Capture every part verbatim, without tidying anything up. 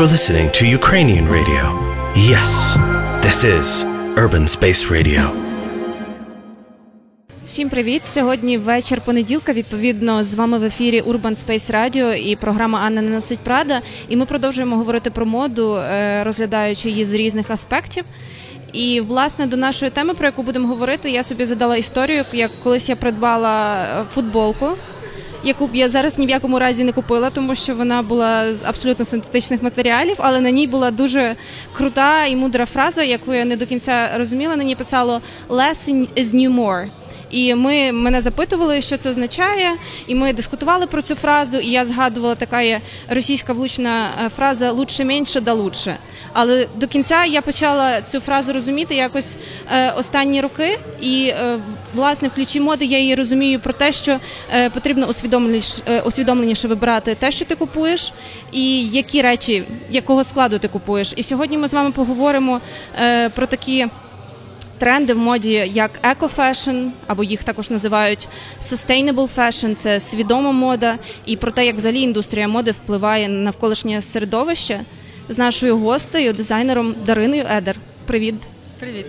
You're listening to Ukrainian radio. Yes, this is Urban Space Radio. Всім привіт! Сьогодні вечір понеділка, відповідно, з вами в ефірі Urban Space Radio і програма «Анна не носить PRADA». І ми продовжуємо говорити про моду, розглядаючи її з різних аспектів. І, власне, до нашої теми, про яку будемо говорити, я собі задала історію, як колись я придбала футболку, яку б я зараз ні в якому разі не купила, тому що вона була з абсолютно синтетичних матеріалів, але на ній була дуже крута і мудра фраза, яку я не до кінця розуміла, на ній писало «Less is new more». І ми мене запитували, що це означає, і ми дискутували про цю фразу, і я згадувала така є російська влучна фраза «лучше менше да лучше». Але до кінця я почала цю фразу розуміти якось е, останні роки, і, е, власне, в ключі моди я її розумію про те, що е, потрібно усвідомленіше, е, усвідомленіше вибирати те, що ти купуєш, і які речі, якого складу ти купуєш. І сьогодні ми з вами поговоримо е, про такі тренди в моді, як екофешн, або їх також називають Сустейнабл фешн, це свідома мода, і про те, як взагалі індустрія моди впливає на навколишнє середовище, з нашою гостею, дизайнером Дариною Едер. Привіт! Привіт!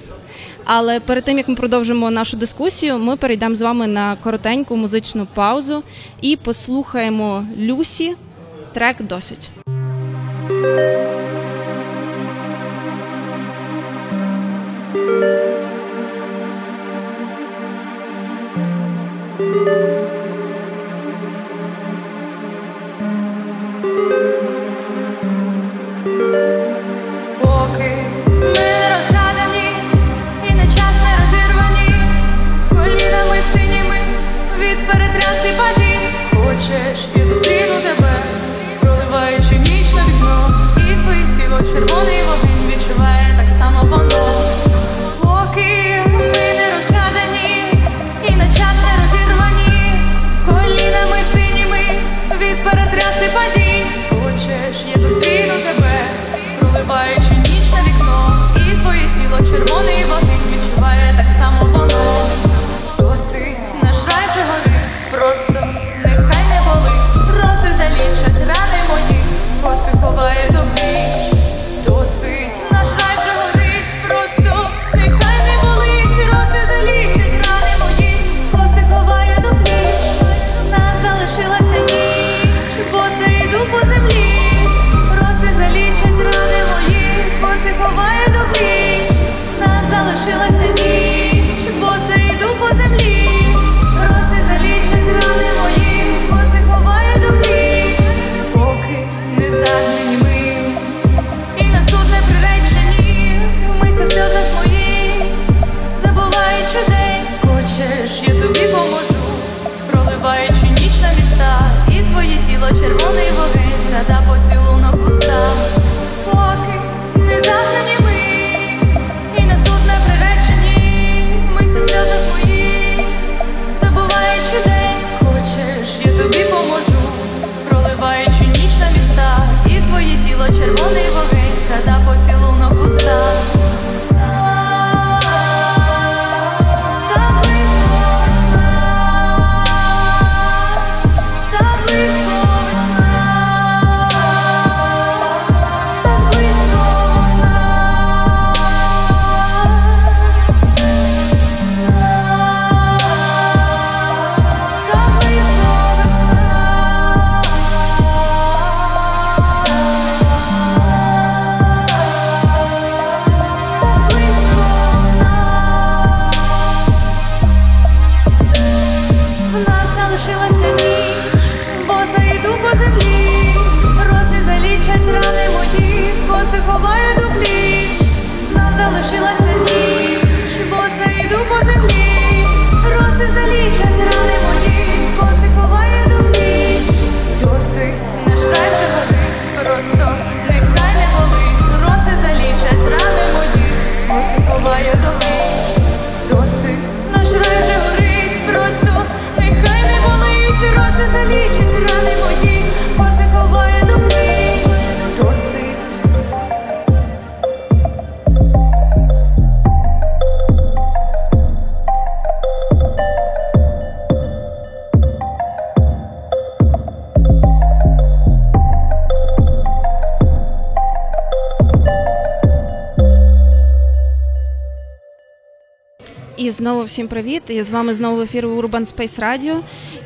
Але перед тим, як ми продовжимо нашу дискусію, ми перейдемо з вами на коротеньку музичну паузу і послухаємо Люсі трек «Досить». Червоний вогонь відчуває так само воно. Поки ми не розгадані і на час не розірвані колінами синіми від перетряс і падінь. Хочеш, я зустріну тебе, проливаючи ніч на вікно. І твоє тіло червоний вогонь відчуває так само воно. Досить, наш рай вже горить, просто нехай не болить. Роси залічать рани мої, коси ховає до пліч. Досить, наш рай вже горить, просто нехай не болить, роси залічать рани мої, коси ховає до пліч. Нас залишилася ніч, бо це йду по землі. Роси залічать рани мої, коси ховає до пліч. Нас залишилася ніч, бо це йду по землі. Роси залічать рани мої, коси ховає до пліч. Поки не загнені ми в сльозах моїх, забуваючи день. Хочеш, я тобі поможу, проливаючи ніч на міста. І твоє тіло червоний вогонь згадав поцілунок в устах. Поки не загнані ми і на суд не приречені, ми в сльозах моїх, забуваючи день. Хочеш, я тобі поможу, проливаючи ніч на міста. І твоє тіло червоний вогонь згадав поцілунок в устах. І знову всім привіт. І з вами знову в ефірі Urban Space Radio.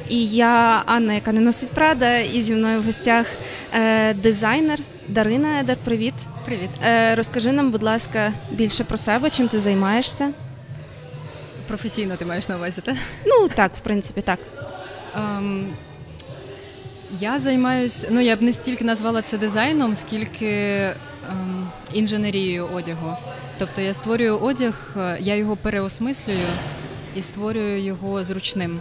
І я Анна, яка не носить PRADA, і зі мною в гостях е, дизайнер Дарина Едер. Привіт. Привіт. Е, розкажи нам, будь ласка, більше про себе, чим ти займаєшся. Професійно ти маєш на увазі, так? Ну, так, в принципі, так. Um... Я займаюсь, ну я б не стільки назвала це дизайном, скільки ем, інженерією одягу. Тобто я створюю одяг, я його переосмислюю і створюю його зручним.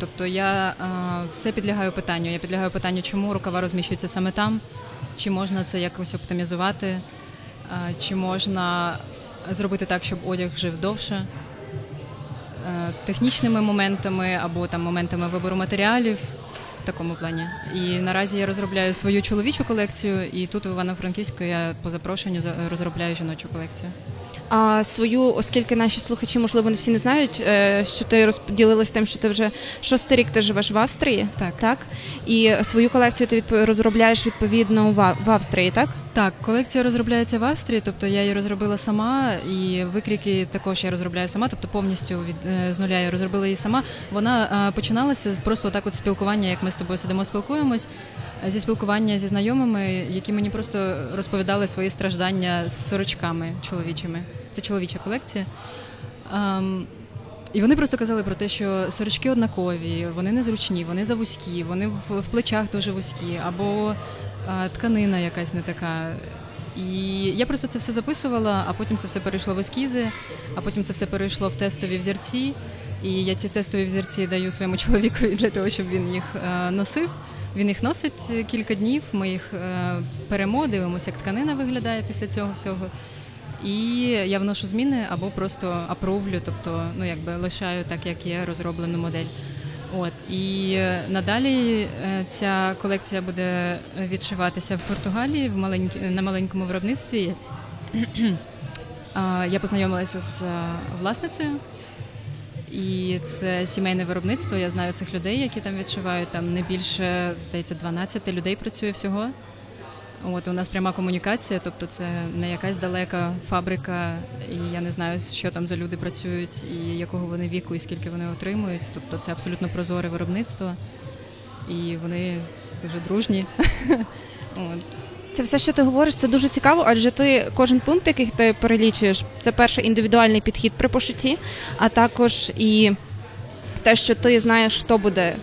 Тобто я е, все підлягаю питанню. Я підлягаю питанню, чому рукава розміщується саме там, чи можна це якось оптимізувати, е, чи можна зробити так, щоб одяг жив довше. Е, технічними моментами або там моментами вибору матеріалів. В такому плані. І наразі я розробляю свою чоловічу колекцію, і тут в Івано-Франківську я по запрошенню розробляю жіночу колекцію. А свою, оскільки наші слухачі, можливо, всі не знають, що ти розділилась тим, що ти вже шостий рік ти живеш в Австрії, так? так? І свою колекцію ти відп... розробляєш відповідно в Австрії, так? Так, колекція розробляється в Австрії, тобто я її розробила сама, і викрійки також я розробляю сама, тобто повністю від... з нуля я розробила її сама. Вона починалася з просто так от спілкування, як ми з тобою сидимо, спілкуємось, зі спілкування зі знайомими, які мені просто розповідали свої страждання з сорочками чоловічими. Це чоловіча колекція. Ем, і вони просто казали про те, що сорочки однакові, вони незручні, вони завузькі, вони в, в плечах дуже вузькі, або е, тканина якась не така. І я просто це все записувала, а потім це все перейшло в ескізи, а потім це все перейшло в тестові взірці. І я ці тестові взірці даю своєму чоловіку для того, щоб він їх е, носив. Він їх носить кілька днів, ми їх е, перемо, дивимося, як тканина виглядає після цього всього. І я вношу зміни або просто апрувлю, тобто, ну, якби лишаю так, як є, розроблену модель. От. І надалі ця колекція буде відшиватися в Португалії в маленьк... на маленькому виробництві. Я познайомилася з власницею. І це сімейне виробництво, я знаю цих людей, які там відшивають, там не більше, здається, дванадцять людей працює всього. От, у нас пряма комунікація, тобто це не якась далека фабрика, і я не знаю, що там за люди працюють, і якого вони віку, і скільки вони отримують. Тобто це абсолютно прозоре виробництво, і вони дуже дружні. Це все, що ти говориш, це дуже цікаво, адже ти кожен пункт, який ти перелічуєш, це перше індивідуальний підхід при пошитті, а також і те, що ти знаєш, хто буде,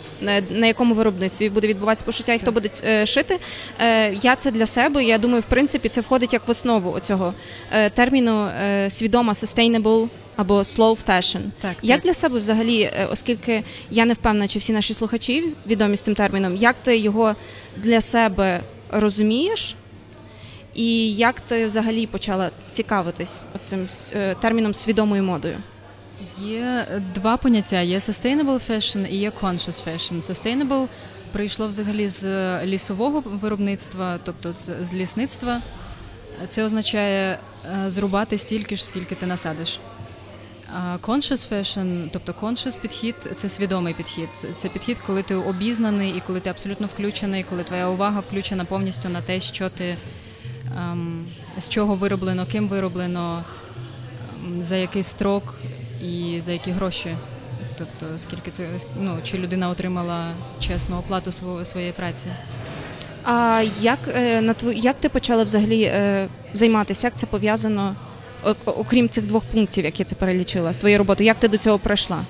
на якому виробництві буде відбуватися пошиття і хто буде е, шити. Е, я це для себе, я думаю, в принципі, це входить як в основу цього е, терміну е, свідома «sustainable» або «slow fashion». Так, як так. Для себе взагалі, оскільки я не впевнена, чи всі наші слухачі відомі з цим терміном, як ти його для себе розумієш? І як ти взагалі почала цікавитись цим терміном свідомою модою? Є два поняття. Є «sustainable fashion» і є «conscious fashion». «Sustainable» прийшло взагалі з лісового виробництва, тобто з лісництва. Це означає зрубати стільки ж, скільки ти насадиш. А «conscious fashion», тобто «conscious» підхід – це свідомий підхід. Це підхід, коли ти обізнаний і коли ти абсолютно включений, коли твоя увага включена повністю на те, що ти... з чого вироблено, ким вироблено, за який строк і за які гроші. Тобто, скільки це, ну, чи людина отримала чесну оплату своєї праці. А як, на твої, як ти почала взагалі займатися? Як це пов'язано, окрім цих двох пунктів, які ти перелічила, своєю роботою? Як ти до цього прийшла?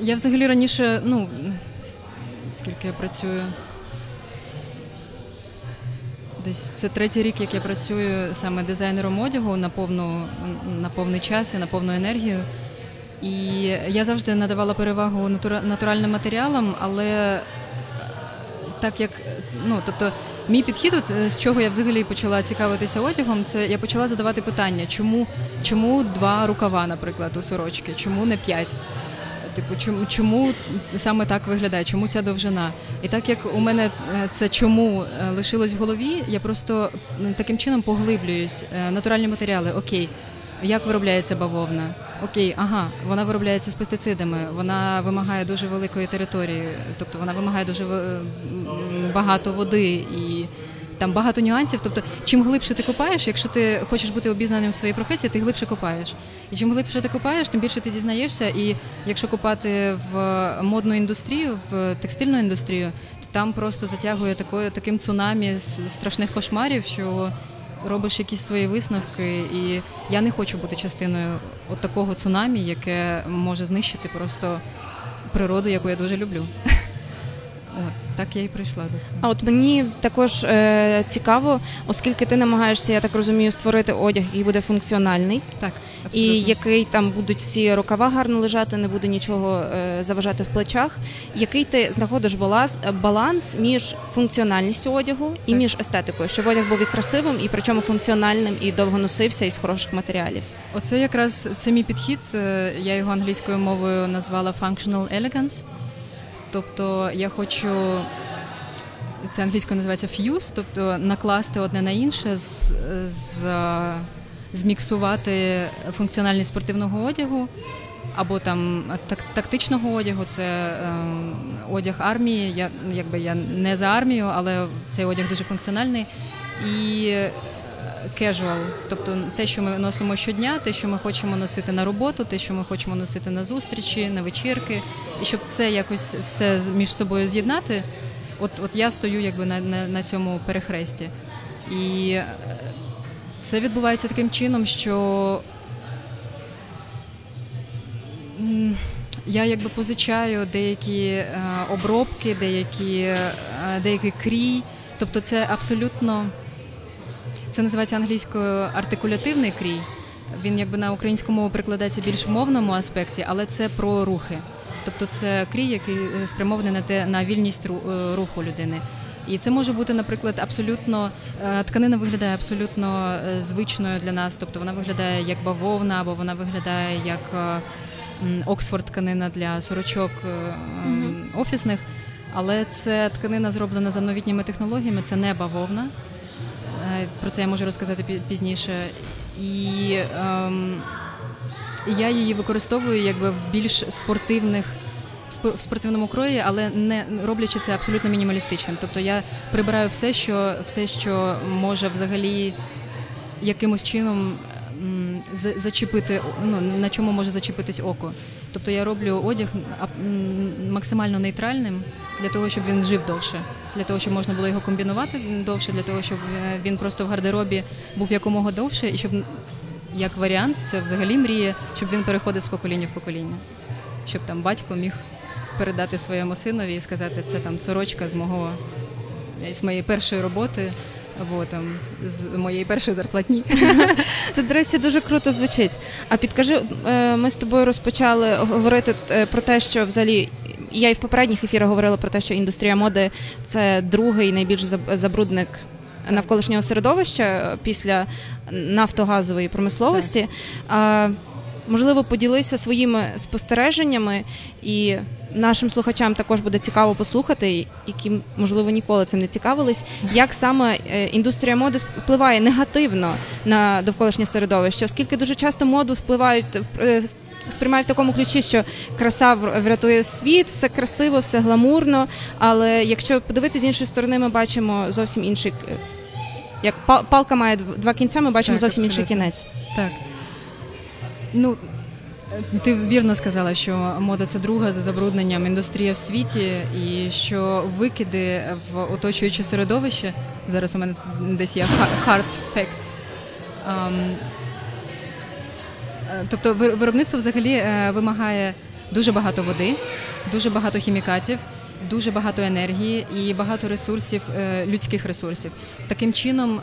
Я взагалі раніше, ну, скільки я працюю... Десь це третій рік, як я працюю саме дизайнером одягу на повну, на повний час і на повну енергію. І я завжди надавала перевагу натуральним матеріалам, але так як, ну, тобто, мій підхід, от, з чого я взагалі почала цікавитися одягом, це я почала задавати питання, чому, чому два рукава, наприклад, у сорочки, чому не п'ять? Типу, чому, чому саме так виглядає, чому ця довжина? І так як у мене це чому лишилось в голові, я просто таким чином поглиблююсь. Натуральні матеріали, окей, як виробляється бавовна? Окей, ага, вона виробляється з пестицидами, вона вимагає дуже великої території, тобто вона вимагає дуже багато води і там багато нюансів. Тобто, чим глибше ти копаєш, якщо ти хочеш бути обізнаним в своїй професії, ти глибше копаєш. І чим глибше ти копаєш, тим більше ти дізнаєшся. І якщо копати в модну індустрію, в текстильну індустрію, то там просто затягує такою, таким цунамі страшних кошмарів, що робиш якісь свої висновки, і я не хочу бути частиною от такого цунамі, яке може знищити просто природу, яку я дуже люблю. От, так я і прийшла до цього. А от мені також е- цікаво, оскільки ти намагаєшся, я так розумію, створити одяг, який буде функціональний. Так, абсолютно. І який там будуть всі рукава гарно лежати, не буде нічого е- заважати в плечах. Який ти знаходиш баланс, баланс між функціональністю одягу і так. між естетикою, щоб одяг був і красивим, і причому функціональним, і довго носився із хороших матеріалів. Оце якраз це мій підхід, я його англійською мовою назвала functional elegance. Тобто я хочу, це англійською називається fuse, тобто накласти одне на інше, з, з, зміксувати функціональність спортивного одягу або там так, тактичного одягу, це е, одяг армії, я, якби я не за армію, але цей одяг дуже функціональний, і casual, тобто те, що ми носимо щодня, те, що ми хочемо носити на роботу, те, що ми хочемо носити на зустрічі, на вечірки, і щоб це якось все між собою з'єднати, от, от я стою якби на, на, на цьому перехресті. І це відбувається таким чином, що я якби позичаю деякі е, обробки, деякі, е, деякі крій, тобто це абсолютно... Це називається англійською артикулятивний крій. Він якби на українську мову перекладається більш в мовному аспекті, але це про рухи. Тобто це крій, який спрямований на те, на вільність руху людини. І це може бути, наприклад, абсолютно тканина виглядає абсолютно звичною для нас, тобто вона виглядає як бавовна, або вона виглядає як Оксфорд тканина для сорочок mm-hmm. офісних, але це тканина зроблена за новітніми технологіями, це не бавовна. Про це я можу розказати пізніше. І ем, я її використовую якби в більш спортивних, в спортивному крої, але не роблячи це абсолютно мінімалістичним. Тобто я прибираю все, що, все, що може взагалі якимось чином зачепити, ну, на чому може зачепитись око. Тобто я роблю одяг максимально нейтральним для того, щоб він жив довше, для того, щоб можна було його комбінувати довше, для того, щоб він просто в гардеробі був якомога довше, і щоб, як варіант, це взагалі мрія, щоб він переходив з покоління в покоління. Щоб там батько міг передати своєму синові і сказати, це там сорочка з мого, з моєї першої роботи, або там з моєї першої зарплатні. Це, до речі, дуже круто звучить. А підкажи, ми з тобою розпочали говорити про те, що взагалі, я і в попередніх ефірах говорила про те, що індустрія моди – це другий найбільш забрудник навколишнього середовища після нафтогазової промисловості. А, можливо, поділися своїми спостереженнями, і нашим слухачам також буде цікаво послухати, які, можливо, ніколи цим не цікавились, як саме індустрія моди впливає негативно на довколишнє середовище, оскільки дуже часто моду впливають, сприймають в такому ключі, що краса врятує світ, все красиво, все гламурно, але якщо подивитися з іншої сторони, ми бачимо зовсім інший, як палка має два кінця, ми бачимо так, зовсім абсолютно. Інший кінець. Так. Ну, ти вірно сказала, що мода – це друга за забрудненням індустрія в світі, і що викиди в оточуюче середовище, зараз у мене десь є hard facts, um, тобто виробництво взагалі вимагає дуже багато води, дуже багато хімікатів, дуже багато енергії і багато ресурсів, людських ресурсів. Таким чином,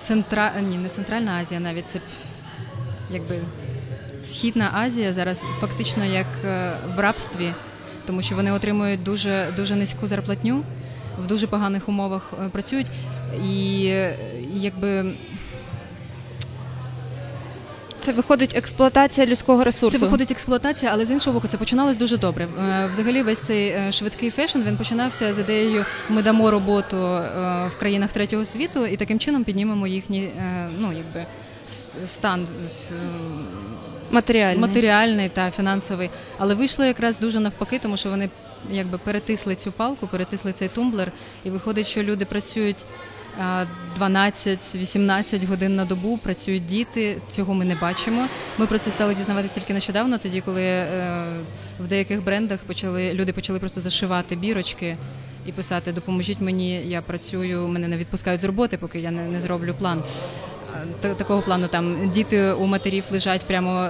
центра... Ні, не Центральна Азія навіть, це якби Східна Азія зараз фактично як в рабстві, тому що вони отримують дуже, дуже низьку зарплатню, в дуже поганих умовах працюють. І якби це виходить експлуатація людського ресурсу. Це виходить експлуатація, але з іншого боку це починалось дуже добре. Взагалі весь цей швидкий фешн, він починався з ідеєю ми дамо роботу в країнах третього світу і таким чином піднімемо їхні, ну, якби стан матеріальний. матеріальний та фінансовий. Але вийшло якраз дуже навпаки, тому що вони якби перетисли цю палку, перетисли цей тумблер, і виходить, що люди працюють дванадцять-вісімнадцять годин на добу, працюють діти, цього ми не бачимо. Ми про це стали дізнаватися тільки нещодавно, тоді, коли е, в деяких брендах почали, люди почали просто зашивати бірочки і писати «Допоможіть мені, я працюю, мене не відпускають з роботи, поки я не, не зроблю план». Такого плану, там діти у матерів лежать прямо,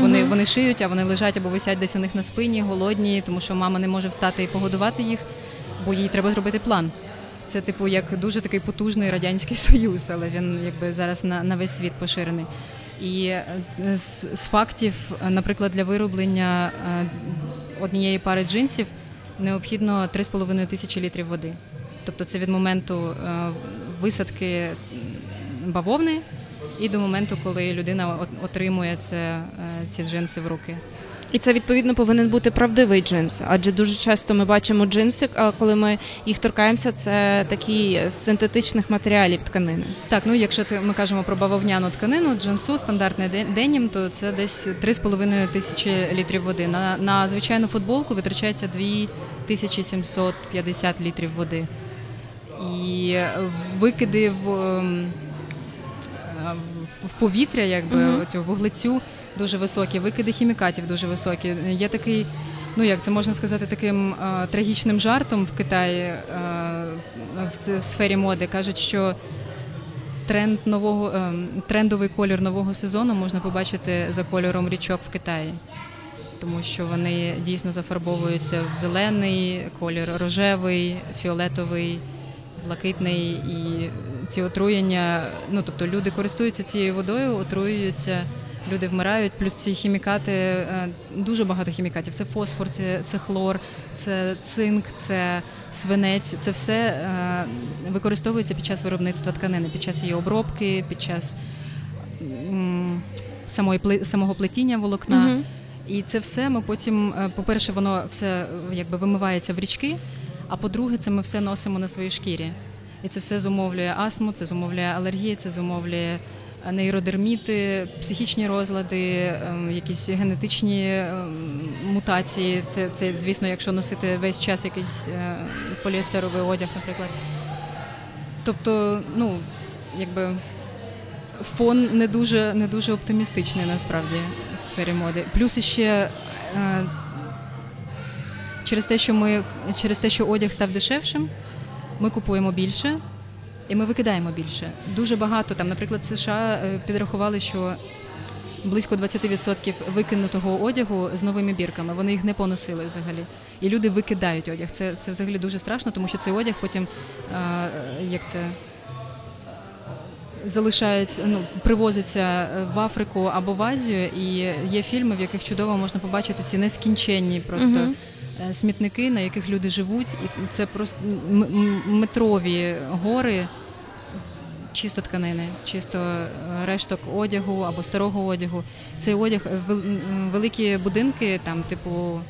вони, вони шиють, а вони лежать або висять десь у них на спині, голодні, тому що мама не може встати і погодувати їх, бо їй треба зробити план. Це, типу, як дуже такий потужний Радянський Союз, але він якби зараз на, на весь світ поширений. І з, з фактів, наприклад, для вироблення однієї пари джинсів необхідно три з половиною тисячі літрів води. Тобто це від моменту висадки бавовни і до моменту, коли людина отримує це, ці джинси в руки. І це, відповідно, повинен бути правдивий джинс, адже дуже часто ми бачимо джинси, а коли ми їх торкаємося, це такі з синтетичних матеріалів тканини. Так, ну якщо це ми кажемо про бавовняну тканину, джинсу, стандартний денім, то це десь три з половиною тисячі літрів води. На, на звичайну футболку витрачається дві тисячі сімсот п'ятдесят літрів води. І викиди в, в повітря, якби, mm-hmm. оцю вуглецю, дуже високі, викиди хімікатів дуже високі. Є такий, ну як це можна сказати, таким а, трагічним жартом в Китаї а, в, в сфері моди. Кажуть, що тренд нового, а, трендовий колір нового сезону можна побачити за кольором річок в Китаї. Тому що вони дійсно зафарбовуються в зелений, колір рожевий, фіолетовий, блакитний. І ці отруєння, ну тобто люди користуються цією водою, отруюються, люди вмирають, плюс ці хімікати, дуже багато хімікатів. Це фосфор, це, це хлор, це цинк, це свинець. Це все використовується під час виробництва тканини, під час її обробки, під час м- самої, самого плетіння волокна. Угу. І це все ми потім, по-перше, воно все якби вимивається в річки, а по-друге, це ми все носимо на своїй шкірі. І це все зумовлює астму, це зумовлює алергії, це зумовлює нейродерміти, психічні розлади, якісь генетичні мутації. Це, це, звісно, якщо носити весь час якийсь поліестеровий одяг, наприклад. Тобто, ну, якби фон не дуже, не дуже оптимістичний, насправді, в сфері моди. Плюс ще через те, що ми, через те, що одяг став дешевшим, ми купуємо більше. І ми викидаємо більше. Дуже багато, там, наприклад, США підрахували, що близько двадцять відсотків викинутого одягу з новими бірками. Вони їх не поносили взагалі. І люди викидають одяг. Це, це взагалі дуже страшно, тому що цей одяг потім, а, як це, залишається, ну, привозиться в Африку або в Азію. І є фільми, в яких чудово можна побачити ці нескінченні просто... Mm-hmm. смітники, на яких люди живуть, і це просто метрові гори чисто тканини, чисто решток одягу або старого одягу. Цей одяг, великі будинки, там, типу,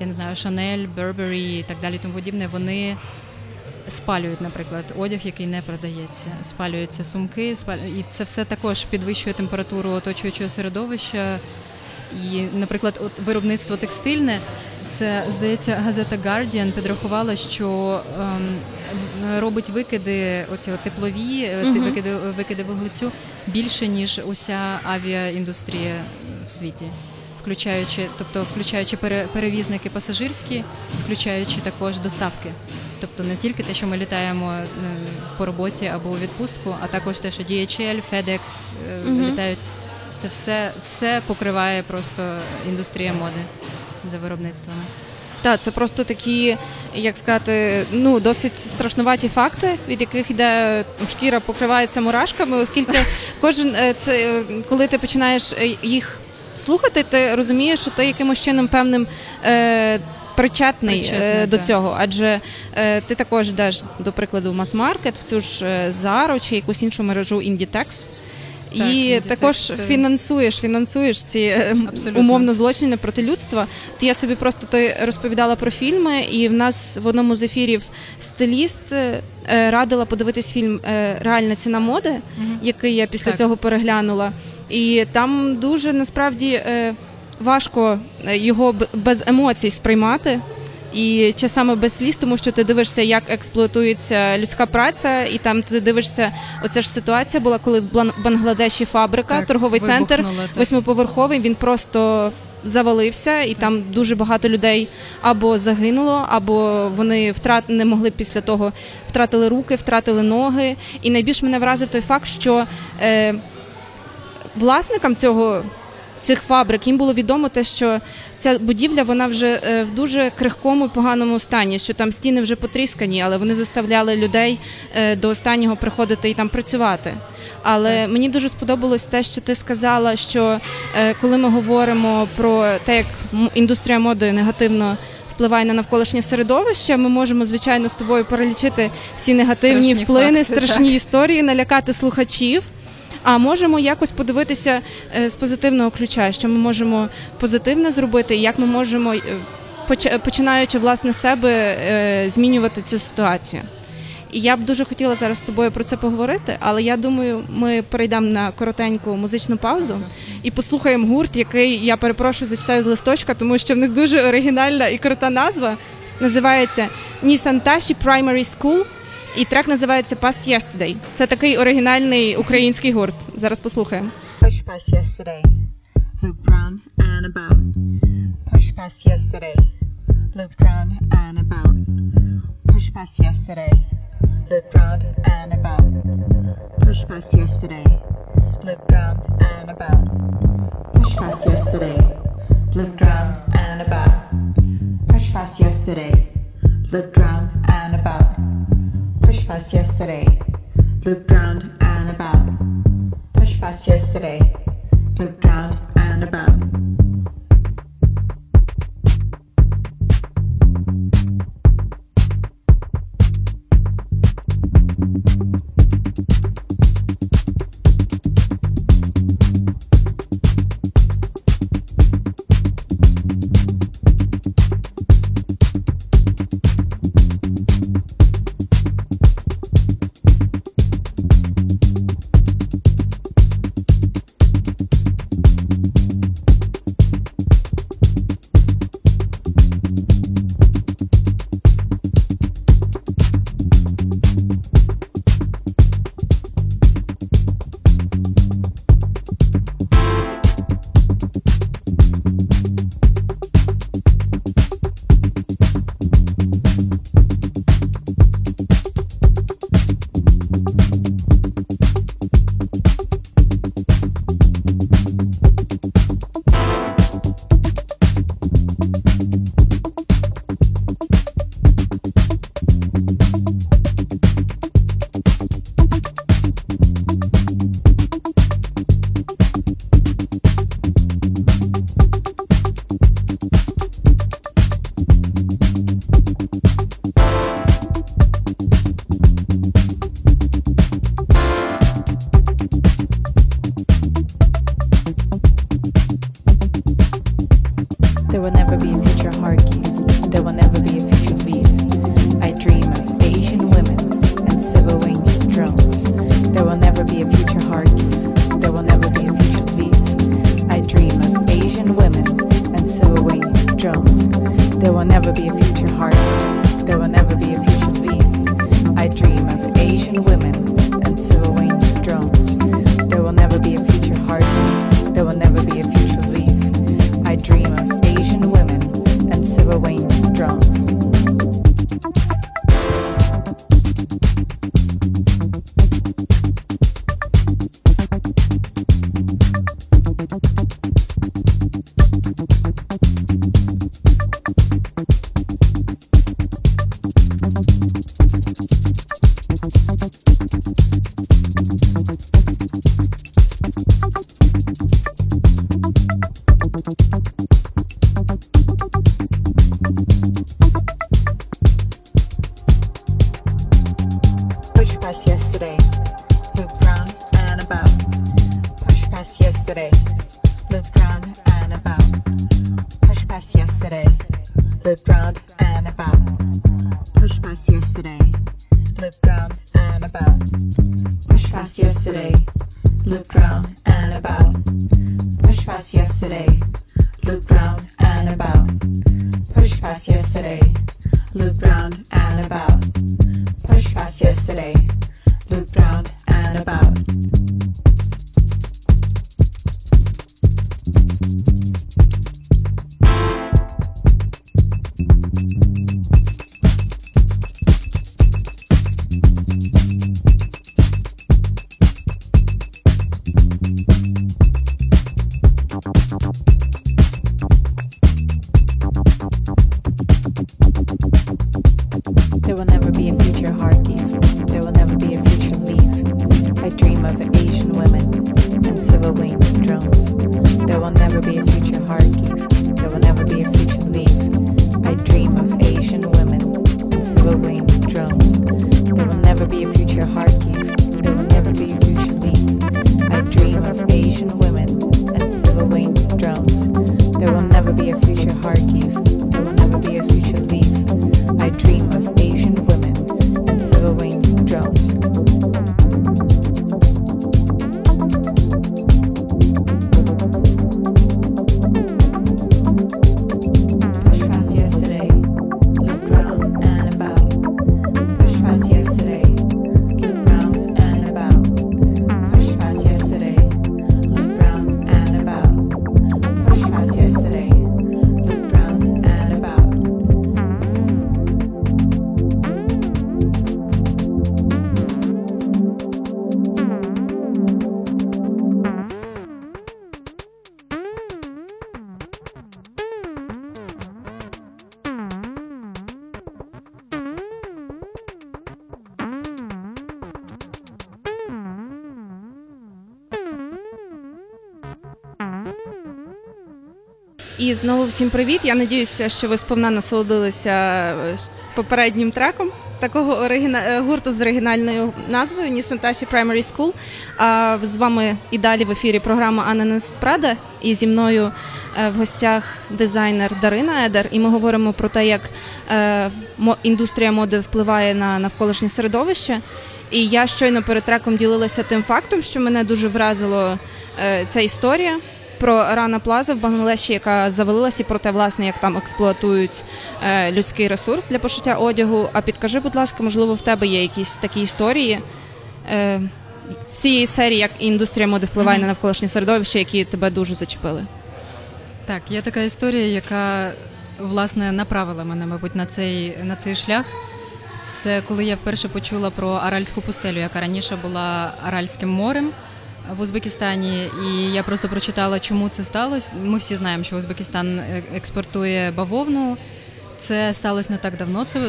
я не знаю, Шанель, Бербері і так далі, тому подібне, вони спалюють, наприклад, одяг, який не продається. Спалюються сумки, спалю... і це все також підвищує температуру оточуючого середовища. І, наприклад, от виробництво текстильне, це, здається, газета Guardian підрахувала, що ем, робить викиди, оці теплові, uh-huh. викиди, викиди вуглецю більше, ніж уся авіаіндустрія в світі, включаючи, тобто включаючи пере, перевізники пасажирські, включаючи також доставки. Тобто не тільки те, що ми літаємо по роботі або у відпустку, а також те, що ді ейч ел, FedEx uh-huh. літають. Це все, все покриває просто індустрія моди за виробництвами. Так, це просто такі, як сказати, ну, досить страшнуваті факти, від яких йде шкіра покривається мурашками, оскільки кожен, це, коли ти починаєш їх слухати, ти розумієш, що ти якимось чином певним е, причетний, причетний до так. цього. Адже е, ти також йдеш, до прикладу, в мас-маркет, в цю ж Zara чи якусь іншу мережу Inditex. І так, і також це... фінансуєш, фінансуєш ці абсолютно. Умовно злочини проти людства. От я собі просто ти розповідала про фільми, і в нас в одному з ефірів стиліст е, радила подивитись фільм е, «Реальна ціна моди», угу. який я після так. цього переглянула. І там дуже, насправді, е, важко його без емоцій сприймати. і часами без сліз, тому що ти дивишся, як експлуатується людська праця, і там ти дивишся, оця ж ситуація була, коли в Бангладеші фабрика, так, торговий центр, восьмиповерховий, він просто завалився, і там дуже багато людей або загинуло, або вони втрат... не могли після того, втратили руки, втратили ноги. І найбільш мене вразив той факт, що е... власникам цього... цих фабрик, їм було відомо те, що ця будівля, вона вже в дуже крихкому, поганому стані, що там стіни вже потріскані, але вони заставляли людей до останнього приходити і там працювати. Але мені дуже сподобалось те, що ти сказала, що коли ми говоримо про те, як індустрія моди негативно впливає на навколишнє середовище, ми можемо, звичайно, з тобою перелічити всі негативні страшні вплини, факти, страшні так. історії, налякати слухачів. А можемо якось подивитися з позитивного ключа, що ми можемо позитивно зробити, як ми можемо, починаючи, власне, з себе, змінювати цю ситуацію. І я б дуже хотіла зараз з тобою про це поговорити, але я думаю, ми перейдемо на коротеньку музичну паузу і послухаємо гурт, який, я перепрошую, зачитаю з листочка, тому що в них дуже оригінальна і крута назва. Називається Nissan Tashi Primary School. І трек називається «Past Yesterday». Це такий оригінальний український гурт. Зараз послухаємо. Push past yesterday, loop round and about. Push past yesterday, loop round and about. Push past yesterday, loop round and about. Push past yesterday, loop round and about. Push past yesterday, loop round and about. Push past yesterday, loop round and about. Push past yesterday, looped round and about. Push past yesterday, looped round and about. Yesterday, loop round and about. Push past yesterday, looped round and about. Pushed past yesterday, looped round and about. І знову всім привіт. Я надіюся, що ви сповна насолодилися попереднім треком такого оригіна... гурту з оригінальною назвою Nissan Tashi Primary School. А з вами і далі в ефірі програма «Анна не носить PRADA». І зі мною в гостях дизайнер Дарина Едер. І ми говоримо про те, як індустрія моди впливає на навколишнє середовище. І я щойно перед треком ділилася тим фактом, що мене дуже вразила ця історія про Рана Плаза в Бангладеші, яка завалилась, і про те, власне, як там експлуатують е, людський ресурс для пошиття одягу. А підкажи, будь ласка, можливо, в тебе є якісь такі історії е, цієї серії, як індустрія моди впливає mm-hmm. на навколишнє середовище, які тебе дуже зачепили? Так, є така історія, яка, власне, направила мене, мабуть, на цей, на цей шлях. Це коли я вперше почула про Аральську пустелю, яка раніше була Аральським морем в Узбекистані, і я просто прочитала, чому це сталося. Ми всі знаємо, що Узбекистан експортує бавовну. Це сталося не так давно, це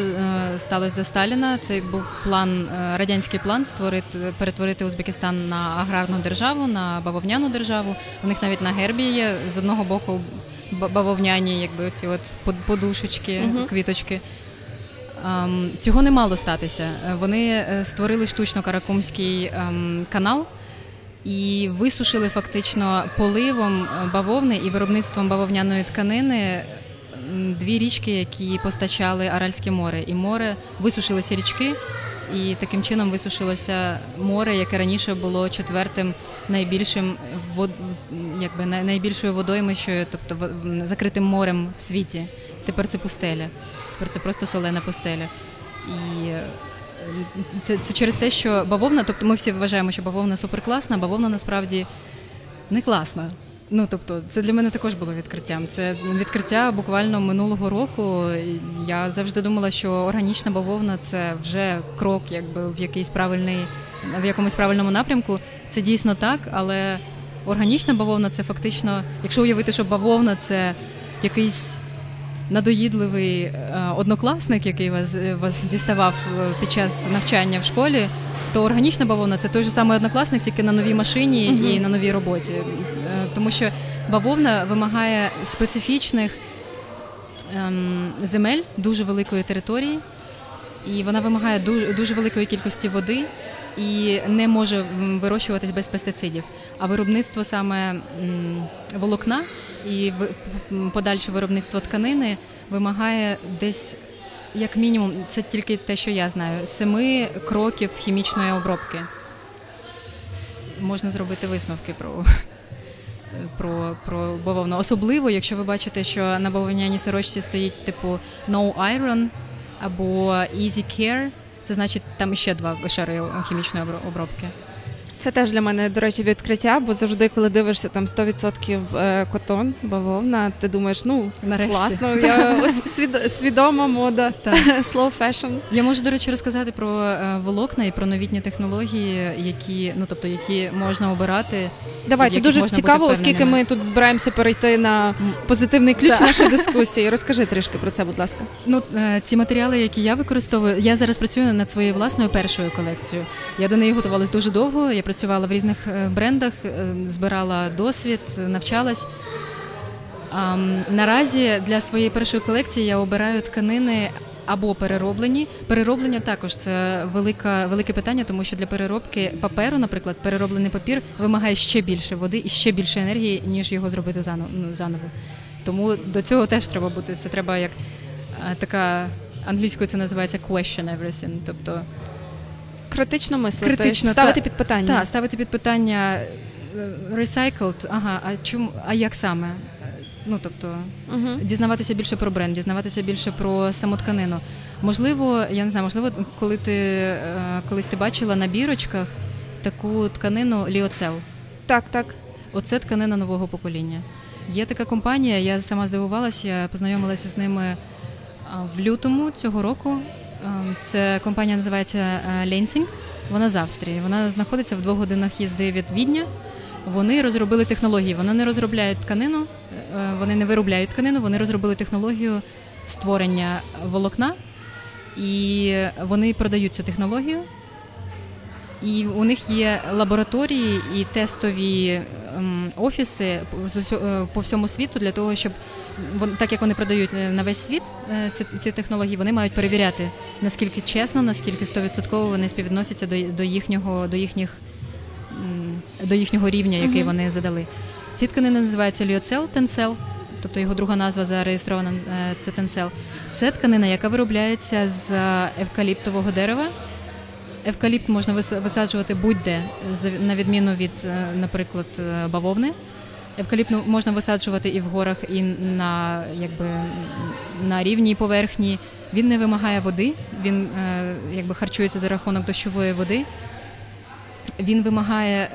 сталося за Сталіна. Це був план, радянський план створити, перетворити Узбекистан на аграрну державу, на бавовняну державу. У них навіть на гербі є, з одного боку, бавовняні, якби оці от подушечки, угу. квіточки. Цього не мало статися. Вони створили штучно Каракумський канал, і висушили фактично поливом бавовни і виробництвом бавовняної тканини дві річки, які постачали Аральське море. І море, висушилися річки, і таким чином висушилося море, яке раніше було четвертим найбільшим, якби, найбільшою водоймищою, тобто закритим морем в світі. Тепер це пустеля, тепер це просто солена пустеля. І... Це, це через те, що бавовна, тобто ми всі вважаємо, що бавовна суперкласна, а бавовна насправді не класна. Ну, тобто, це для мене також було відкриттям. Це відкриття буквально минулого року. Я завжди думала, що органічна бавовна – це вже крок, якби, в якийсь правильний, в якомусь правильному напрямку. Це дійсно так, але органічна бавовна – це фактично, якщо уявити, що бавовна – це якийсь надоїдливий однокласник, який вас, вас діставав під час навчання в школі, то органічна бавовна – це той же самий однокласник, тільки на новій машині угу. і на новій роботі. Тому що бавовна вимагає специфічних земель, дуже великої території, і вона вимагає дуже, дуже великої кількості води і не може вирощуватись без пестицидів. А виробництво саме волокна і подальше виробництво тканини вимагає десь, як мінімум, це тільки те, що я знаю, семи кроків хімічної обробки. Можна зробити висновки про, про, про бавовну. Особливо, якщо ви бачите, що на бавовняній сорочці стоїть типу «No iron», або Easy Care. Це значить, там ще два шари хімічної обробки. Це теж для мене, до речі, відкриття, бо завжди, коли дивишся там сто відсотків котон, бавовна, ти думаєш, ну, нарешті. Класно, я свід... свідома мода, slow fashion. Я можу, до речі, розказати про волокна і про новітні технології, які, ну, тобто, які можна обирати. Давай, це дуже цікаво, оскільки ми тут збираємося перейти на позитивний ключ нашої дискусії. Розкажи трішки про це, будь ласка. Ну, ці матеріали, які я використовую, я зараз працюю над своєю власною першою колекцією. Я до неї готувалась дуже довго, я працювала в різних брендах, збирала досвід, навчалась. А, наразі для своєї першої колекції я обираю тканини або перероблені. Перероблення також це велика, велике питання, тому що для переробки паперу, наприклад, перероблений папір вимагає ще більше води і ще більше енергії, ніж його зробити заново. Тому до цього теж треба бути. Це треба як така, англійською це називається question everything, тобто критично мислити, критично, ставити та, під питання. Так, ставити під питання recycled, ага, а чому, а як саме? Ну, тобто, uh-huh. дізнаватися більше про бренд, дізнаватися більше про саму тканину. Можливо, я не знаю, можливо, коли ти, колись ти бачила на бірочках таку тканину Ліоцел. Так, так. Оце тканина нового покоління. Є така компанія, я сама здивувалася, я познайомилася з ними в лютому цього року. Це компанія називається Lenzing, вона з Австрії, вона знаходиться в двох годинах їзди від Відня. Вони розробили технології, вони не розробляють тканину, вони не виробляють тканину, вони розробили технологію створення волокна, і вони продають цю технологію. І у них є лабораторії і тестові офіси по всьому світу для того, щоб, так як вони продають на весь світ ці технології, вони мають перевіряти, наскільки чесно, наскільки сто відсотків вони співвідносяться до їхнього, до їхніх, до їхнього рівня, який uh-huh. вони задали. Ці тканини називаються Ліоцел, Тенсел, тобто його друга назва зареєстрована – це Тенсел. Це тканина, яка виробляється з евкаліптового дерева. Евкаліпт можна висаджувати будь-де, на відміну від, наприклад, бавовни. Евкаліпт можна висаджувати і в горах, і на, якби, на рівній поверхні. Він не вимагає води, він якби, харчується за рахунок дощової води. Він вимагає,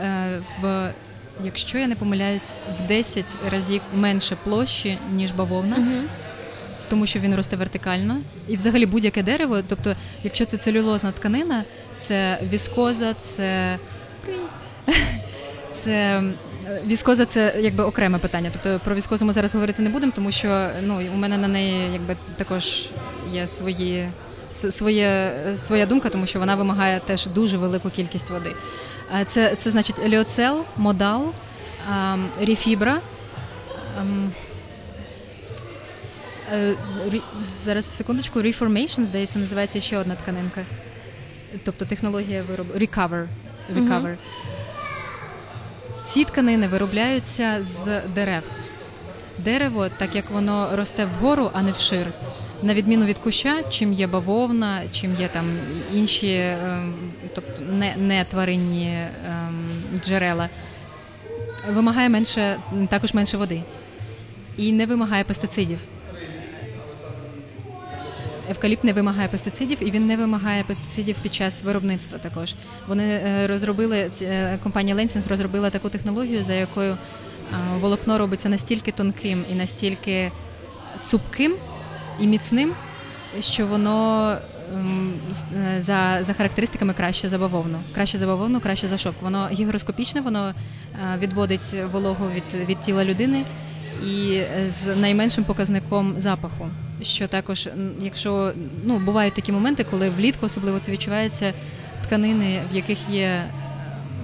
в, якщо я не помиляюсь, в десять разів менше площі, ніж бавовна. Угу. Тому що він росте вертикально. І взагалі будь-яке дерево, тобто, якщо це целюлозна тканина, це віскоза, це... це... Віскоза – це, якби, окреме питання. Тобто, про віскозу ми зараз говорити не будемо, тому що, ну, у мене на неї, якби, також є свої... своє... своя думка, тому що вона вимагає теж дуже велику кількість води. Це, це значить, ліоцел, модал, рефібра, зараз секундочку, Reformation, здається, називається ще одна тканинка. Тобто технологія виробу Recover. Recover. Uh-huh. Ці тканини виробляються з дерев. Дерево, так як воно росте вгору, а не вшир. На відміну від куща, чим є бавовна, чим є там інші, тобто не, не тваринні джерела, вимагає менше, також менше води. І не вимагає пестицидів. Евкаліпт не вимагає пестицидів, і він не вимагає пестицидів під час виробництва також. Вони розробили, компанія Lenzing розробила таку технологію, за якою волокно робиться настільки тонким і настільки цупким і міцним, що воно за, за характеристиками краще за бавовну. Краще за бавовну, краще за шовк. Воно гігроскопічне, воно відводить вологу від, від тіла людини і з найменшим показником запаху. Що також, якщо, ну, бувають такі моменти, коли влітку особливо це відчувається, тканини, в яких є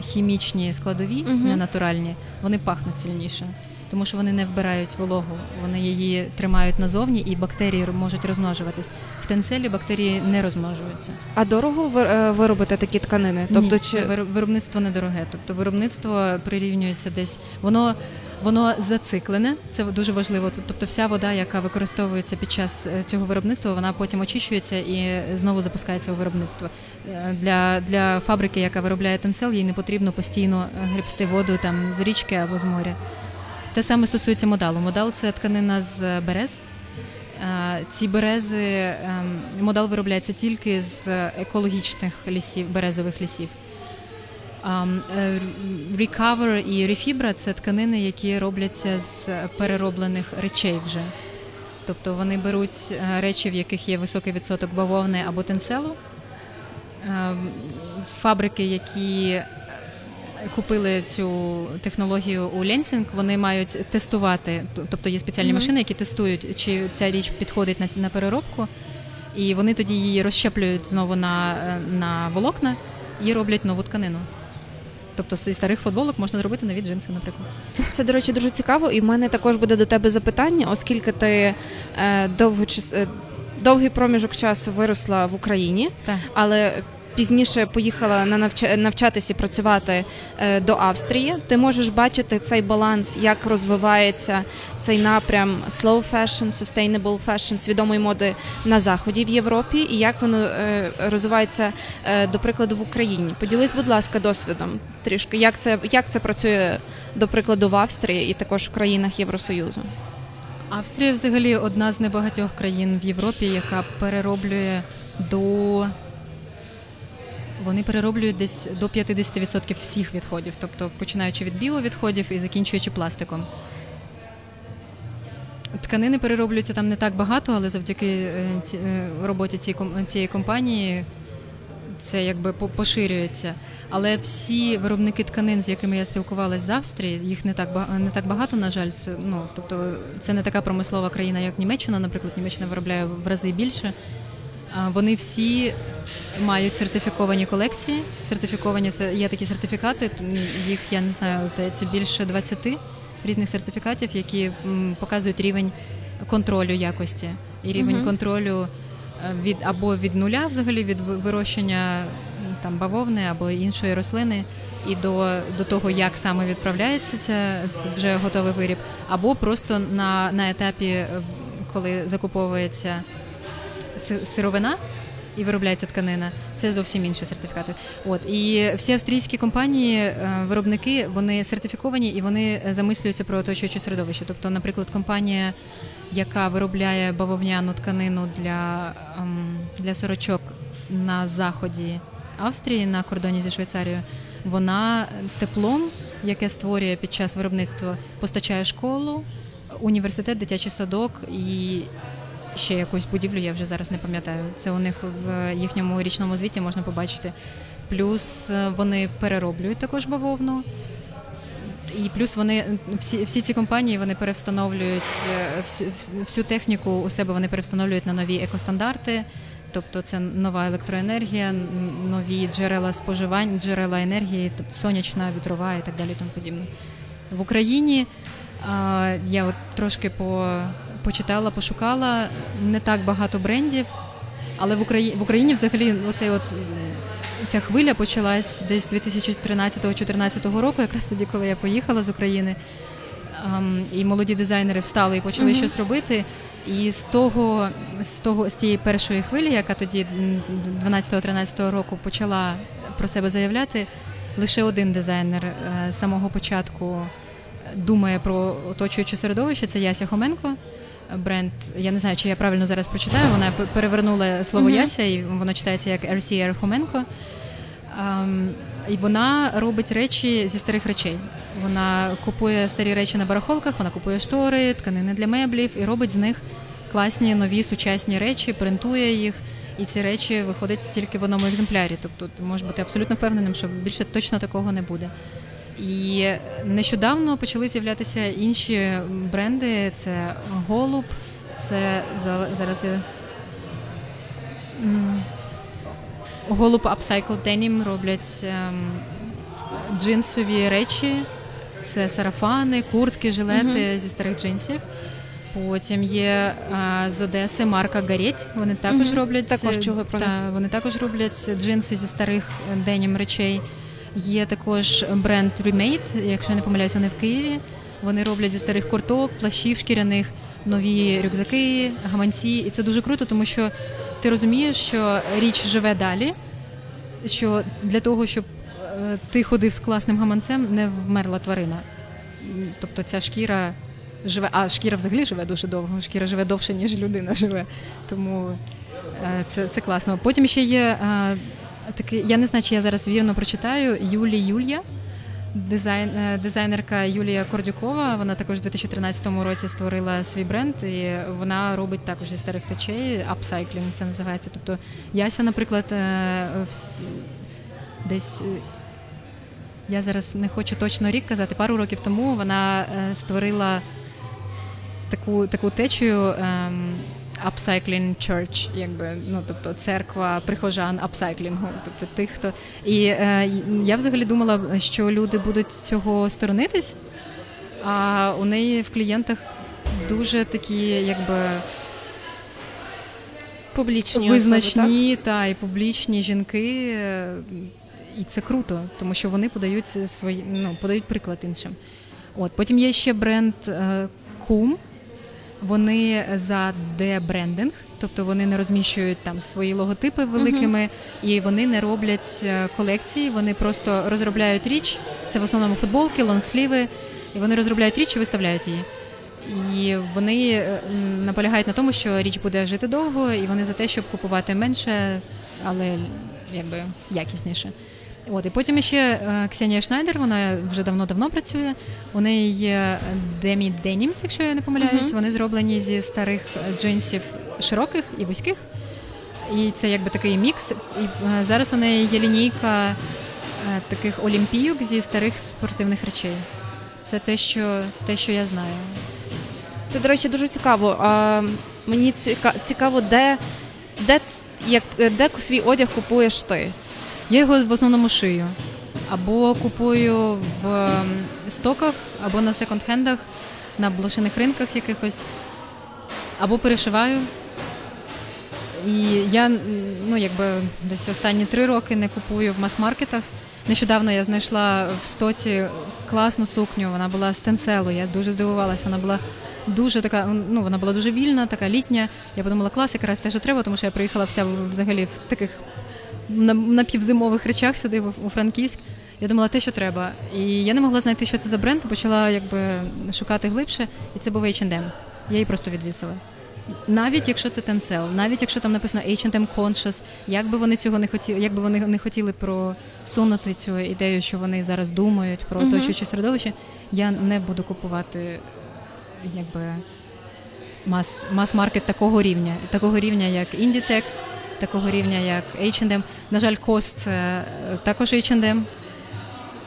хімічні складові, угу. ненатуральні, вони пахнуть сильніше, тому що вони не вбирають вологу, вони її тримають назовні і бактерії можуть розмножуватись. В тенселі бактерії не розмножуються. А дорого виробити такі тканини? Тобто, ні, чи... виробництво недороге, тобто виробництво прирівнюється десь, воно... Воно зациклене, це дуже важливо. Тобто вся вода, яка використовується під час цього виробництва, вона потім очищується і знову запускається у виробництво. Для, для фабрики, яка виробляє тенсел, їй не потрібно постійно гребсти воду там, з річки або з моря. Те саме стосується модалу. Модал – це тканина з берез. Ці берези, модал виробляється тільки з екологічних лісів, березових лісів. Recover і Refibra – це тканини, які робляться з перероблених речей вже. Тобто вони беруть речі, в яких є високий відсоток бавовни або тенселу. Фабрики, які купили цю технологію у Lenzing, вони мають тестувати, тобто є спеціальні mm-hmm. машини, які тестують, чи ця річ підходить на, на переробку, і вони тоді її розщеплюють знову на, на волокна і роблять нову тканину. Тобто зі старих футболок можна зробити нові джинси, наприклад. Це, до речі, дуже цікаво, і в мене також буде до тебе запитання, оскільки ти е, довгий, е, довгий проміжок часу виросла в Україні, так. але пізніше поїхала на навч... навчатися і працювати е, до Австрії. Ти можеш бачити цей баланс, як розвивається цей напрям slow fashion, sustainable fashion, свідомої моди на Заході в Європі, і як воно е, розвивається, е, до прикладу, в Україні. Поділись, будь ласка, досвідом трішки, як це, як це працює, до прикладу, в Австрії і також в країнах Євросоюзу. Австрія, взагалі, одна з небагатьох країн в Європі, яка перероблює до... Вони перероблюють десь до п'ятдесят відсотків всіх відходів, тобто починаючи від біовідходів і закінчуючи пластиком. Тканини перероблюються там не так багато, але завдяки роботі цієї компанії це якби поширюється. Але всі виробники тканин, з якими я спілкувалася з Австрії, їх не так не так багато, на жаль, це, ну, тобто це не така промислова країна, як Німеччина, наприклад, Німеччина виробляє в рази більше. Вони всі мають сертифіковані колекції. Сертифіковані, це є такі сертифікати, їх, я не знаю, здається, більше двадцяти різних сертифікатів, які показують рівень контролю якості. І рівень mm-hmm. контролю від, або від нуля взагалі, від вирощення там, бавовни або іншої рослини, і до, до того, як саме відправляється ця, це вже готовий виріб, або просто на, на етапі, коли закуповується сировина і виробляється тканина, це зовсім інші сертифікати. От. І всі австрійські компанії, виробники, вони сертифіковані і вони замислюються про оточуюче середовище. Тобто, наприклад, компанія, яка виробляє бавовняну тканину для, для сорочок на заході Австрії, на кордоні зі Швейцарією, вона теплом, яке створює під час виробництва, постачає школу, університет, дитячий садок і ще якусь будівлю, я вже зараз не пам'ятаю. Це у них в їхньому річному звіті можна побачити. Плюс вони перероблюють також бавовну. І плюс вони, всі, всі ці компанії, вони перевстановлюють всю, всю техніку у себе, вони перевстановлюють на нові екостандарти. Тобто це нова електроенергія, нові джерела споживань, джерела енергії, тобто сонячна, вітрова і так далі, і тому подібне. В Україні я от трошки по... почитала, пошукала, не так багато брендів, але в Україні, в Україні взагалі оцей от, ця хвиля почалась десь дві тисячі тринадцятого-чотирнадцятого року, якраз тоді, коли я поїхала з України, і молоді дизайнери встали і почали mm-hmm. щось робити, і з того, з того, з тієї першої хвилі, яка тоді дванадцятого-тринадцятого року почала про себе заявляти, лише один дизайнер з самого початку думає про оточуюче середовище, це Яся Хоменко. Бренд, я не знаю, чи я правильно зараз прочитаю, вона перевернула слово mm-hmm. Яся, і воно читається як РСР Хоменко. Um, і вона робить речі зі старих речей. Вона купує старі речі на барахолках, вона купує штори, тканини для меблів, і робить з них класні, нові, сучасні речі, принтує їх, і ці речі виходять тільки в одному екземплярі. Тобто ти можеш бути абсолютно впевненим, що більше точно такого не буде. І нещодавно почали з'являтися інші бренди, це Голуб, це зараз я... Голуб Upcycled Denim роблять джинсові речі, це сарафани, куртки, жилети mm-hmm. зі старих джинсів. Потім є а, з Одеси марка Гареть, вони також mm-hmm. роблять також, чого про та, вони також роблять джинси зі старих денім речей. Є також бренд Remade, якщо я не помиляюсь, вони в Києві. Вони роблять зі старих курток, плащів шкіряних, нові рюкзаки, гаманці. І це дуже круто, тому що ти розумієш, що річ живе далі, що для того, щоб ти ходив з класним гаманцем, не вмерла тварина. Тобто ця шкіра живе, а шкіра взагалі живе дуже довго, шкіра живе довше, ніж людина живе, тому це, це класно. Потім ще є такий, я не знаю, чи я зараз вірно прочитаю, Юлі Юлія, дизайн, дизайнерка Юлія Кордюкова, вона також у дві тисячі тринадцятому році створила свій бренд, і вона робить також зі старих речей, апсайклінг це називається. Тобто Яся, наприклад, в... десь... Я зараз не хочу точно рік казати, пару років тому вона створила таку, таку течію upcycling church, якби, ну, тобто церква прихожан апсайклінгу, тобто тих, хто... І е, я взагалі думала, що люди будуть цього сторонитись, а у неї в клієнтах дуже такі, якби... Публічні визначні, особи, та, і публічні жінки... І це круто, тому що вони подають свої, ну, подають приклад іншим. От, потім є ще бренд е, кум. Вони за дебрендинг, тобто вони не розміщують там свої логотипи великими, uh-huh. і вони не роблять колекції, вони просто розробляють річ. Це в основному футболки, лонгсліви, і вони розробляють річ і виставляють її. І вони наполягають на тому, що річ буде жити довго, і вони за те, щоб купувати менше, але якби якісніше. От, і потім ще Ксенія Шнайдер, вона вже давно-давно працює. У неї є Demi Денімс, якщо я не помиляюсь. Uh-huh. Вони зроблені зі старих джинсів широких і вузьких. І це якби такий мікс. І зараз у неї є лінійка таких олімпійок зі старих спортивних речей. Це те, що, те, що я знаю. Це, до речі, дуже цікаво. А, мені цікаво, де, де, як, де свій одяг купуєш ти? Я його в основному шию, або купую в стоках, або на секонд-хендах, на блошиних ринках якихось, або перешиваю. І я, ну, якби десь останні три роки не купую в мас-маркетах. Нещодавно я знайшла в стоці класну сукню, вона була з Тенселу, я дуже здивувалася, вона була дуже така, ну, вона була дуже вільна, така літня. Я подумала, клас, якраз те, що треба, тому що я приїхала вся взагалі в таких напівзимових речах сюди, у Франківськ. Я думала, те, що треба. І я не могла знайти, що це за бренд, почала якби шукати глибше, і це був ейч енд ем. Я її просто відвісила. Навіть якщо це Тенсел, навіть якщо там написано ейч енд ем Conscious, як би вони цього не хотіли, як би вони не хотіли просунути цю ідею, що вони зараз думають про оточуюче mm-hmm. середовище, я не буду купувати якби мас, мас-маркет такого рівня, такого рівня, як Inditex, такого рівня, як ейч енд ем. На жаль, Кос – це також ейч енд ем,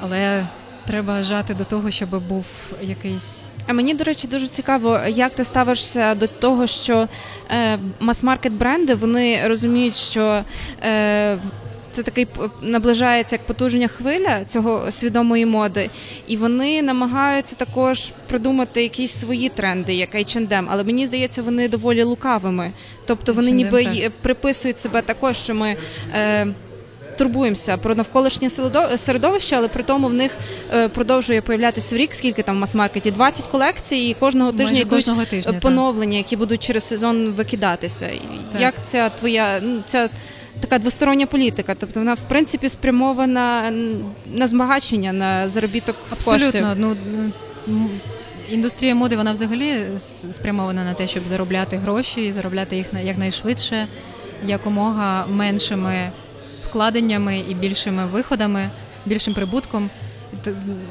але треба жати до того, щоб був якийсь... А мені, до речі, дуже цікаво, як ти ставишся до того, що е, мас-маркет бренди, вони розуміють, що е, це такий наближається як потужна хвиля цього свідомої моди, і вони намагаються також придумати якісь свої тренди, як ейч енд ем, але мені здається, вони доволі лукавими. Тобто вони ніби так приписують себе також, що ми е, турбуємося про навколишнє середовище, але при тому в них е, продовжує появлятися в рік, скільки там в мас-маркеті, двадцять колекцій, і кожного тижня Майже йдуть кожного тижня, поновлення, так, які будуть через сезон викидатися. Так. Як ця твоя... ця така двостороння політика, тобто вона в принципі спрямована на збагачення, на заробіток коштів. Абсолютно. Ну, індустрія моди, вона взагалі спрямована на те, щоб заробляти гроші і заробляти їх якнайшвидше, якомога меншими вкладеннями і більшими виходами, більшим прибутком.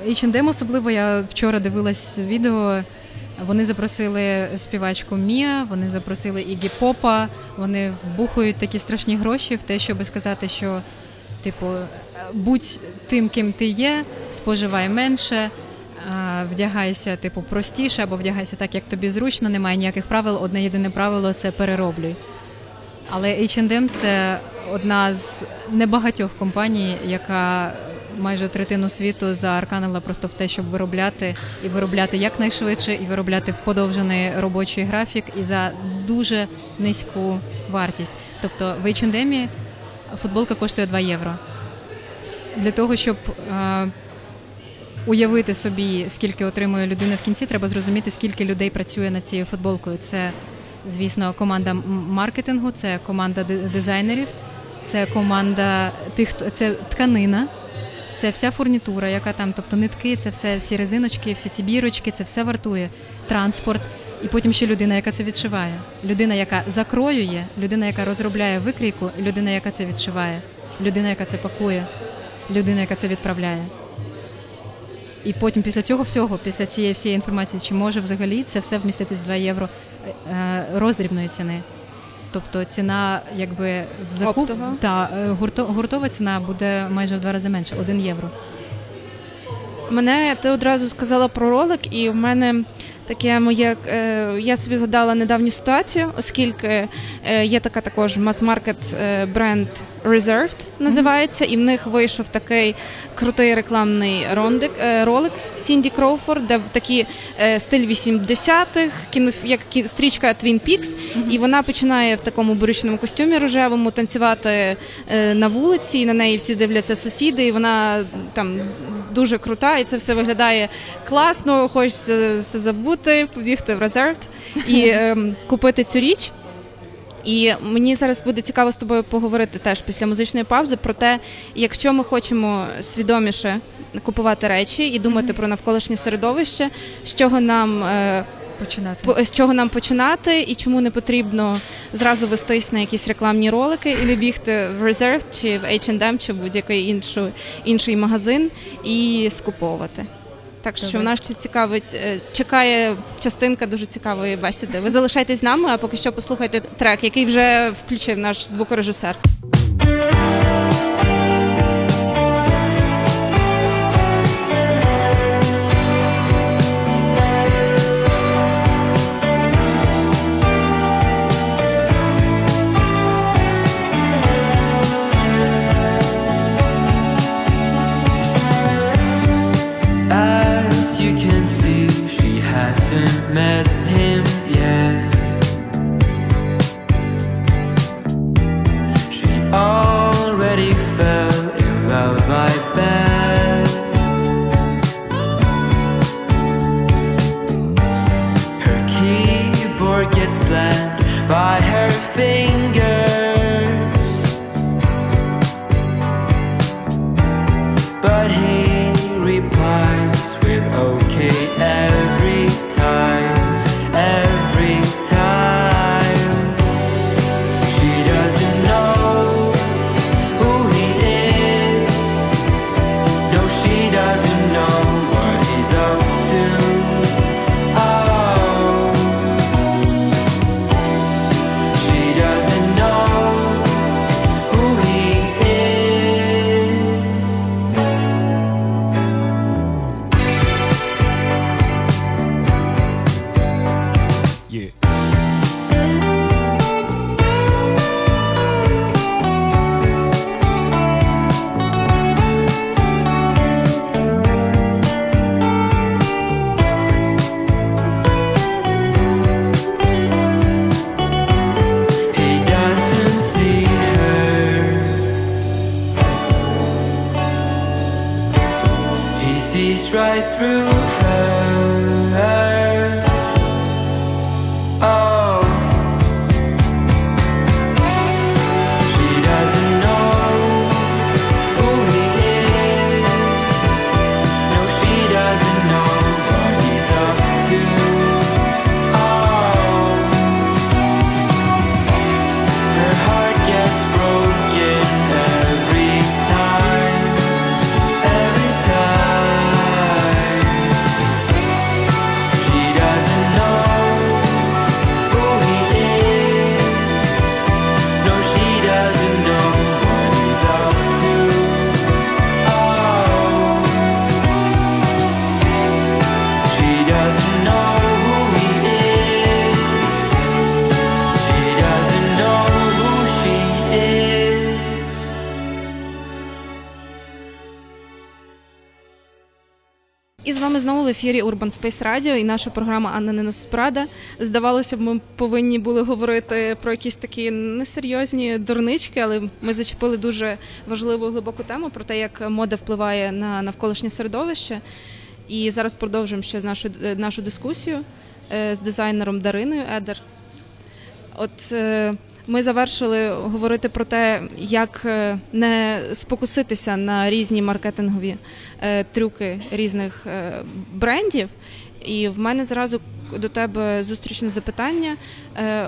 ейч енд ем особливо, я вчора дивилась відео, вони запросили співачку Мія, вони запросили Ігі Попа, вони вбухують такі страшні гроші в те, щоб сказати, що типу, будь тим, ким ти є, споживай менше, вдягайся типу, простіше або вдягайся так, як тобі зручно, немає ніяких правил, одне єдине правило – це перероблюй. Але ейч енд ем – це одна з небагатьох компаній, яка майже третину світу заарканила просто в те, щоб виробляти, і виробляти якнайшвидше, і виробляти в подовжений робочий графік, і за дуже низьку вартість. Тобто в ейч енд ем футболка коштує два євро. Для того, щоб е- уявити собі, скільки отримує людина в кінці, треба зрозуміти, скільки людей працює над цією футболкою. Це, звісно, команда маркетингу, це команда дизайнерів, це команда тих, це тканина, Це вся фурнітура, яка там, тобто нитки, це все, всі резиночки, всі ці бірочки, це все вартує. Транспорт. І потім ще людина, яка це відшиває. Людина, яка закроює, людина, яка розробляє викрійку, людина, яка це відшиває, людина, яка це пакує, людина, яка це відправляє. І потім після цього всього, після цієї всієї інформації, чи може взагалі це все вміститись два євро роздрібної ціни. Тобто ціна, якби, в закуп... Та, гурто... гуртова ціна буде майже в два рази менше, один євро. Мене, ти одразу сказала про ролик, і в мене таке моє, я собі згадала недавню ситуацію, оскільки є така також мас-маркет бренд Reserved називається, і в них вийшов такий крутий рекламний рондик, ролик Сінді Кроуфорд, де в такий стиль вісімдесятих, як стрічка Twin Peaks, mm-hmm. і вона починає в такому брючному костюмі рожевому танцювати на вулиці, і на неї всі дивляться сусіди, і вона там дуже крута, і це все виглядає класно, хочеться все забути, побігти в Reserved і е, купити цю річ. І мені зараз буде цікаво з тобою поговорити теж після музичної паузи про те, якщо ми хочемо свідоміше купувати речі і думати mm-hmm. про навколишнє середовище, з чого нам е, починати. По, з чого нам починати і чому не потрібно зразу вестись на якісь рекламні ролики і не бігти в Reserved чи в ейч енд ем чи будь-який іншу, інший магазин і скуповувати. Так що Добре. Нас цікавить, чекає частинка дуже цікавої бесіди. Ви залишайтесь з нами, а поки що послухайте трек, який вже включив наш звукорежисер. В ефірі Urban Space Radio і наша програма «Анна не носить PRADA». Здавалося б, ми повинні були говорити про якісь такі несерйозні дурнички, але ми зачепили дуже важливу глибоку тему про те, як мода впливає на навколишнє середовище. І зараз продовжуємо ще нашу, нашу дискусію з дизайнером Дариною Едер. От Ми завершили говорити про те, як не спокуситися на різні маркетингові трюки різних брендів. І в мене зразу до тебе зустрічне запитання,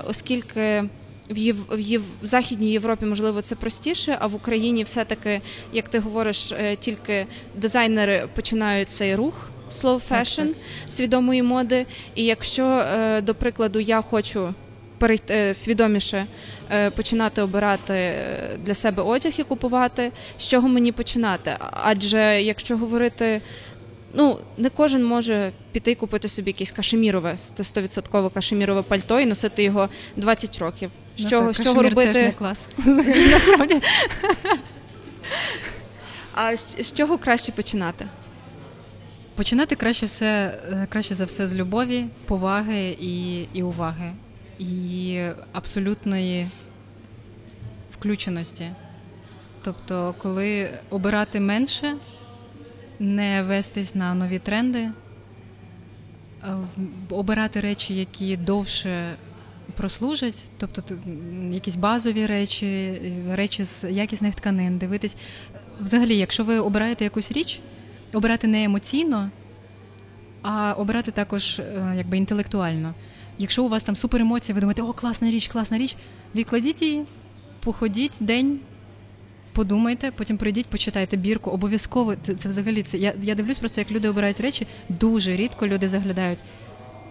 оскільки в, Єв... в, Єв... в Західній Європі, можливо, це простіше, а в Україні все-таки, як ти говориш, тільки дизайнери починають цей рух slow fashion, свідомої моди. І якщо, до прикладу, я хочу перейти свідоміше починати обирати для себе одяг і купувати, з чого мені починати? Адже якщо говорити, ну, не кожен може піти купити собі якесь кашемірове, сто відсотків кашемірове пальто і носити його двадцять років. З чого, ну, так, з чого робити? Кашемір теж не клас. Насправді. А з, з чого краще починати? Починати краще, все, краще за все з любові, поваги і, і уваги. І абсолютної включеності. Тобто, коли обирати менше, не вестись на нові тренди, обирати речі, які довше прослужать, тобто якісь базові речі, речі з якісних тканин, дивитись. Взагалі, якщо ви обираєте якусь річ, обирати не емоційно, а обирати також якби інтелектуально. Якщо у вас там супер емоції, ви думаєте, о, класна річ, класна річ, відкладіть її, походіть день, подумайте, потім прийдіть, почитайте бірку, обов'язково, це, це взагалі, це, я, я дивлюсь просто, як люди обирають речі, дуже рідко люди заглядають.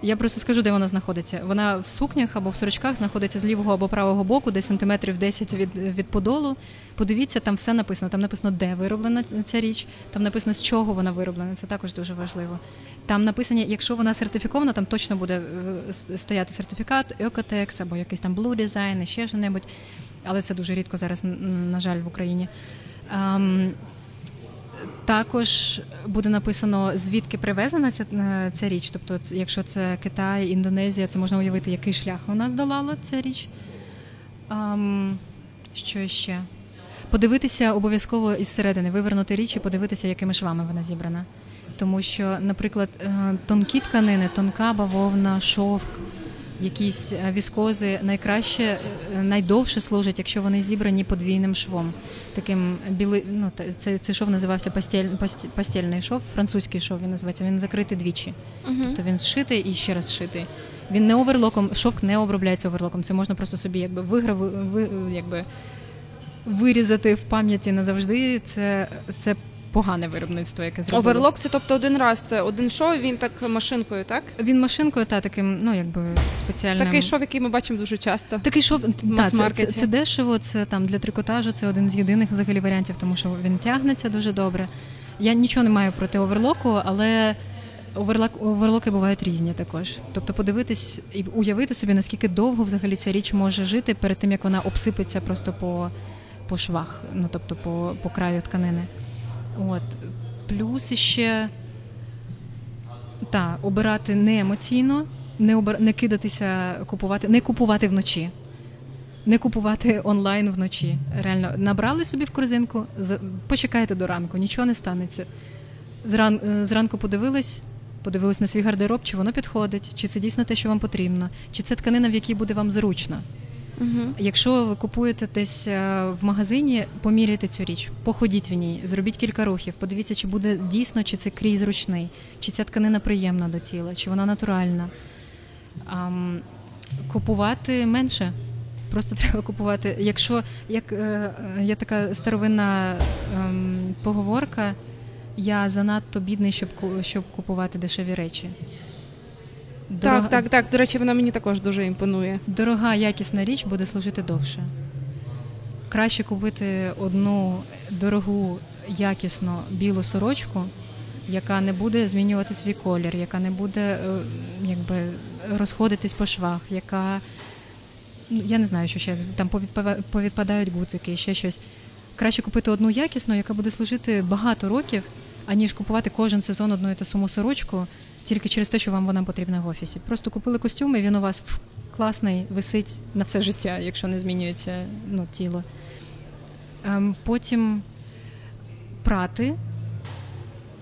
Я просто скажу, де вона знаходиться. Вона в сукнях або в сорочках знаходиться з лівого або правого боку, десь сантиметрів десять від, від подолу. Подивіться, там все написано. Там написано, де вироблена ця річ, там написано, з чого вона вироблена. Це також дуже важливо. Там написано, якщо вона сертифікована, там точно буде стояти сертифікат OEKO-TEX або якийсь там Blue Design, ще що-небудь. Але це дуже рідко зараз, на жаль, в Україні. Ам... Також буде написано, звідки привезена ця, ця річ. Тобто, якщо це Китай, Індонезія, це можна уявити, який шлях вона здолала ця річ. Um, що ще? Подивитися обов'язково із середини, вивернути річ і подивитися, якими швами вона зібрана. Тому що, наприклад, тонкі тканини, тонка бавовна, шовк, якісь віскози найкраще, найдовше служать, якщо вони зібрані подвійним швом. Таким білий, ну, цей, цей шов називався пастель, пастельний шов, французький шов він називається, він закритий двічі. Uh-huh. Тобто він зшитий і ще раз зшитий. Він не оверлоком, шовк не обробляється оверлоком, це можна просто собі якби виграв, ви, якби вирізати в пам'яті назавжди, це, це погане виробництво, яке зробили. Оверлок, це тобто один раз, це один шов, він так машинкою, так? Він машинкою, та таким, ну, якби спеціальним. Такий шов, який ми бачимо дуже часто. Такий шов, та, це, це, це дешево, це там для трикотажу, це один з єдиних взагалі варіантів, тому що він тягнеться дуже добре. Я нічого не маю проти оверлоку, але оверлок, оверлоки бувають різні також. Тобто подивитись і уявити собі, наскільки довго взагалі ця річ може жити перед тим, як вона обсипеться просто по, по швах, ну, тобто по, по краю тканини. От, плюс ще та, обирати не емоційно, не, обир... не кидатися купувати, не купувати вночі, не купувати онлайн вночі. Реально, набрали собі в корзинку, з... почекайте до ранку, нічого не станеться. Зран... Зранку подивились, подивились на свій гардероб, чи воно підходить, чи це дійсно те, що вам потрібно, чи це тканина, в якій буде вам зручно. Угу. Якщо ви купуєте десь в магазині, поміряйте цю річ, походіть в ній, зробіть кілька рухів, подивіться, чи буде дійсно, чи це крій зручний, чи ця тканина приємна до тіла, чи вона натуральна. Ам, купувати менше, просто треба купувати. Якщо, як е, є така старовинна е, поговорка, я занадто бідний, щоб, щоб купувати дешеві речі. Дорога... Так, так, так. До речі, вона мені також дуже імпонує. Дорога, якісна річ буде служити довше. Краще купити одну дорогу, якісну, білу сорочку, яка не буде змінювати свій колір, яка не буде якби розходитись по швах, яка, я не знаю, що ще, там повідпадають гудзики, ще щось. Краще купити одну якісну, яка буде служити багато років, аніж купувати кожен сезон одну і ту саму сорочку, тільки через те, що вам вона потрібна в офісі. Просто купили костюм, і він у вас класний, висить на все життя, якщо не змінюється, ну, тіло. Ем, потім прати,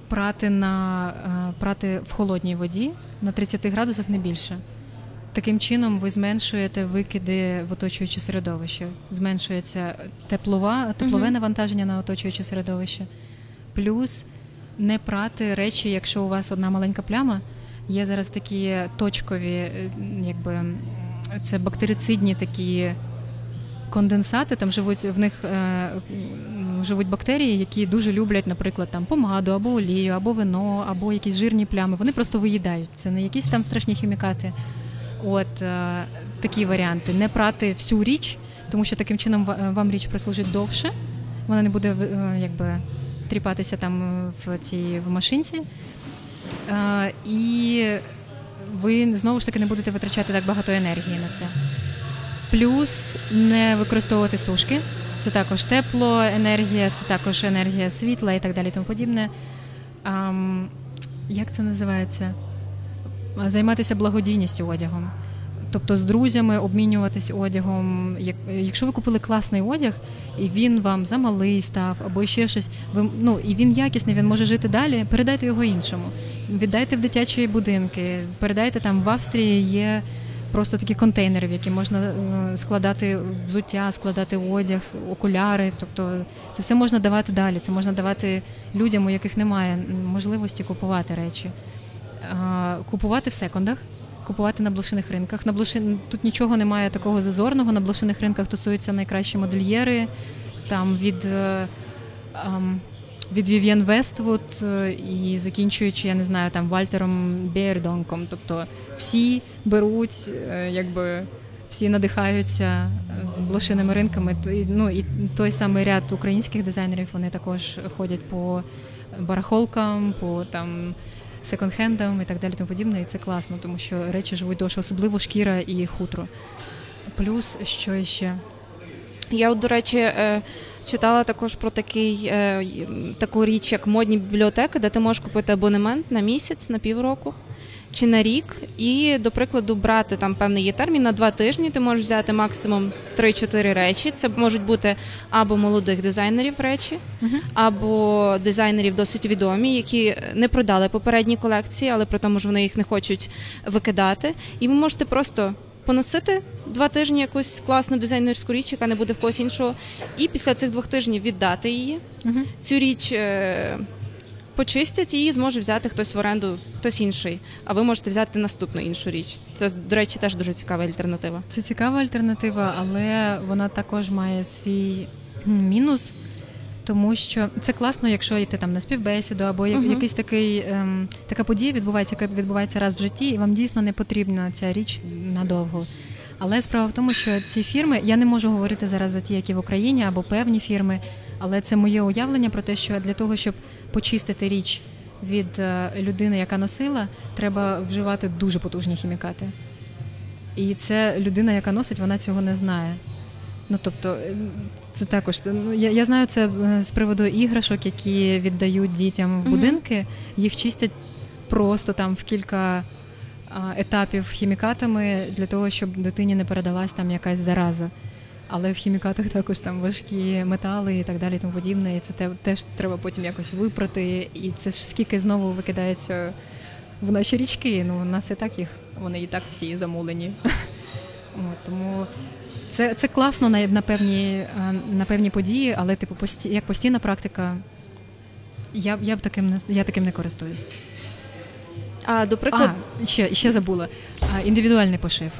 прати, на, е, прати в холодній воді на тридцяти градусах, не більше. Таким чином ви зменшуєте викиди в оточуюче середовище. Зменшується теплова, теплове mm-hmm. навантаження на оточуюче середовище. Плюс не прати речі, якщо у вас одна маленька пляма. Є зараз такі точкові, якби, це бактерицидні такі конденсати, там живуть в них е, живуть бактерії, які дуже люблять, наприклад, там помаду, або олію, або вино, або якісь жирні плями. Вони просто виїдають. Це не якісь там страшні хімікати. От е, такі варіанти. Не прати всю річ, тому що таким чином вам річ прослужить довше. Вона не буде е, якби тріпатися там в цій в машинці. Е, і ви знову ж таки не будете витрачати так багато енергії на це. Плюс не використовувати сушки. Це також тепло, енергія, це також енергія світла і так далі, тому подібне. А, як це називається? Займатися благодійністю одягом. Тобто з друзями обмінюватись одягом. Якщо ви купили класний одяг, і він вам замалий став, або ще щось, ви, ну, і він якісний, він може жити далі, передайте його іншому. Віддайте в дитячі будинки, передайте там в Австрії є... Просто такі контейнери, в які можна складати взуття, складати одяг, окуляри. Тобто це все можна давати далі, це можна давати людям, у яких немає можливості купувати речі. Купувати в секондах, купувати на блошиних ринках. На блошин... Тут нічого немає такого зазорного, на блошиних ринках тусуються найкращі модельєри, там від... від Вів'єн Вествуд і закінчуючи, я не знаю, там Вальтером Бєрдонком. Тобто всі беруть, якби всі надихаються блошиними ринками. Ну і той самий ряд українських дизайнерів, вони також ходять по барахолкам, по там секонд-хендам і так далі, тому подібне. І це класно, тому що речі живуть довше, особливо шкіра і хутро. Плюс що ще? Я, до речі, читала також про такий, таку річ, як модні бібліотеки, де ти можеш купити абонемент на місяць, на півроку чи на рік. І, до прикладу, брати там певний є термін, на два тижні ти можеш взяти максимум три-чотири речі. Це можуть бути або молодих дизайнерів речі, uh-huh. або дизайнерів досить відомі, які не продали попередні колекції, але при тому ж вони їх не хочуть викидати. І ви можете просто... поносити два тижні якусь класну дизайнерську річ, яка не буде в когось іншого, і після цих двох тижнів віддати її. Uh-huh. Цю річ е- почистять, її зможе взяти хтось в оренду, хтось інший, а ви можете взяти наступну іншу річ. Це, до речі, теж дуже цікава альтернатива. Це цікава альтернатива, але вона також має свій мінус, тому що це класно, якщо йти там на співбесіду, або uh-huh. якийсь такий ем, така подія відбувається, яка відбувається раз в житті, і вам дійсно не потрібна ця річ надовго. Але справа в тому, що ці фірми, я не можу говорити зараз за ті, які в Україні, або певні фірми, але це моє уявлення про те, що для того, щоб почистити річ від е, людини, яка носила, треба вживати дуже потужні хімікати. І це людина, яка носить, вона цього не знає. Ну, тобто, це також, я, я знаю це з приводу іграшок, які віддають дітям в будинки, mm-hmm. їх чистять просто там в кілька а, етапів хімікатами для того, щоб дитині не передалась там якась зараза. Але в хімікатах також там важкі метали і так далі, і тому подібне, і це те, теж треба потім якось випрати, і це ж скільки знову викидається в наші річки, ну, у нас і так їх, вони і так всі замулені. Тому це, це класно на, на, певні, на певні події, але типу пості, як постійна практика, я, я, б таким, не, я таким не користуюсь. А, до прикладу... а ще, ще забула. А, індивідуальний пошив.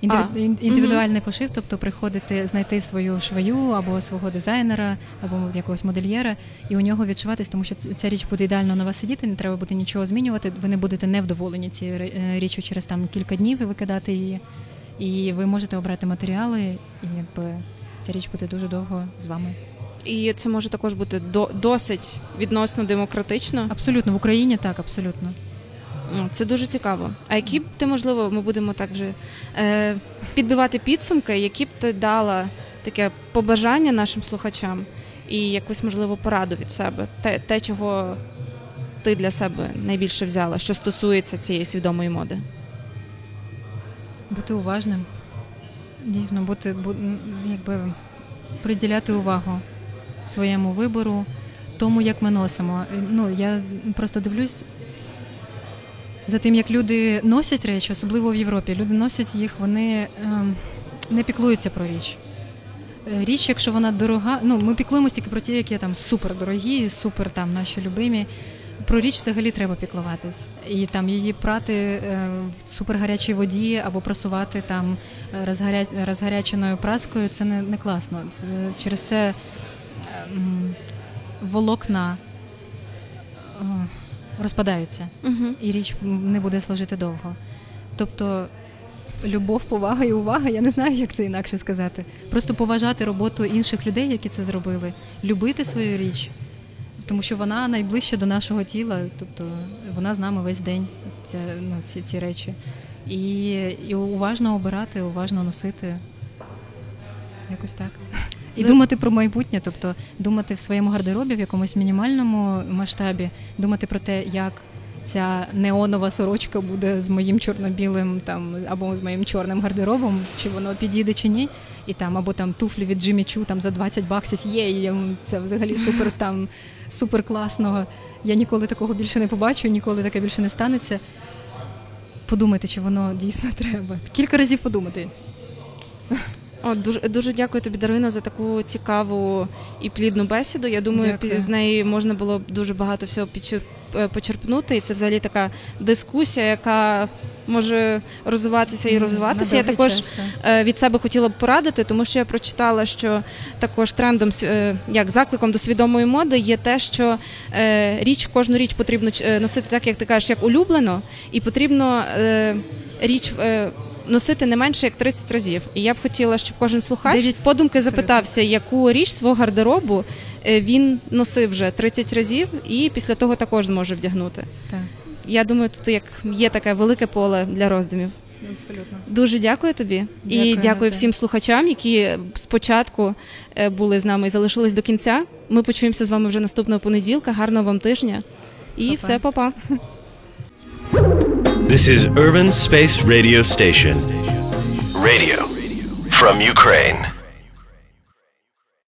Інди... А, індивідуальний угу. пошив, тобто приходити, знайти свою швею або свого дизайнера, або якогось модельєра, і у нього відшиватись, тому що ця річ буде ідеально на вас сидіти, не треба буде нічого змінювати, ви не будете невдоволені цією річчю через там кілька днів і викидати її, і ви можете обрати матеріали, і якби ця річ буде дуже довго з вами. І це може також бути до... досить відносно демократично? Абсолютно, в Україні так, абсолютно. Це дуже цікаво. А які б ти, можливо, ми будемо так вже е, підбивати підсумки, які б ти дала таке побажання нашим слухачам і якусь, можливо, пораду від себе? Те, те, чого ти для себе найбільше взяла, що стосується цієї свідомої моди? Бути уважним. Дійсно, бути, бу, якби, приділяти увагу своєму вибору, тому, як ми носимо. Ну, я просто дивлюсь... за тим, як люди носять речі, особливо в Європі. Люди носять їх, вони не піклуються про річ. Річ, якщо вона дорога, ну, ми піклуємося тільки про ті, які там супердорогі, супер там наші любимі. Про річ взагалі треба піклуватись. І там її прати в супергарячій воді або прасувати там розгаря... розгаряченою праскою, це не, не класно. Це... Через це волокна розпадаються. Угу. І річ не буде служити довго. Тобто любов, повага і увага, я не знаю, як це інакше сказати. Просто поважати роботу інших людей, які це зробили, любити свою річ, тому що вона найближче до нашого тіла, тобто вона з нами весь день, ця, ну, ці, ці речі. І, і уважно обирати, уважно носити, якось так. І Д... думати про майбутнє, тобто думати в своєму гардеробі в якомусь мінімальному масштабі, думати про те, як ця неонова сорочка буде з моїм чорно-білим там, або з моїм чорним гардеробом, чи воно підійде, чи ні. І там, або там туфлі від Джиммі Чу там за двадцять баксів є, і це взагалі супер там, супер класного. Я ніколи такого більше не побачу, ніколи таке більше не станеться. Подумайте, чи воно дійсно треба. Кілька разів подумати. О, дуже, дуже дякую тобі, Дарина, за таку цікаву і плідну бесіду. Я думаю, дякую. З неї можна було б дуже багато всього почерпнути. І це взагалі така дискусія, яка може розвиватися і розвиватися. Я також часто від себе хотіла б порадити, тому що я прочитала, що також трендом, як закликом до свідомої моди є те, що річ, кожну річ потрібно носити так, як ти кажеш, як улюблено, і потрібно річ носити не менше, як тридцять разів. І я б хотіла, щоб кожен слухач подумки запитався, яку річ свого гардеробу він носив вже тридцять разів і після того також зможе вдягнути. Так. Я думаю, тут як є таке велике поле для роздумів. Абсолютно. Дуже дякую тобі. Дякую і дякую всім слухачам, які спочатку були з нами і залишились до кінця. Ми почуємося з вами вже наступного понеділка. Гарного вам тижня. І па-па. Все, па-па. This is Urban Space Radio Station. Radio from Ukraine.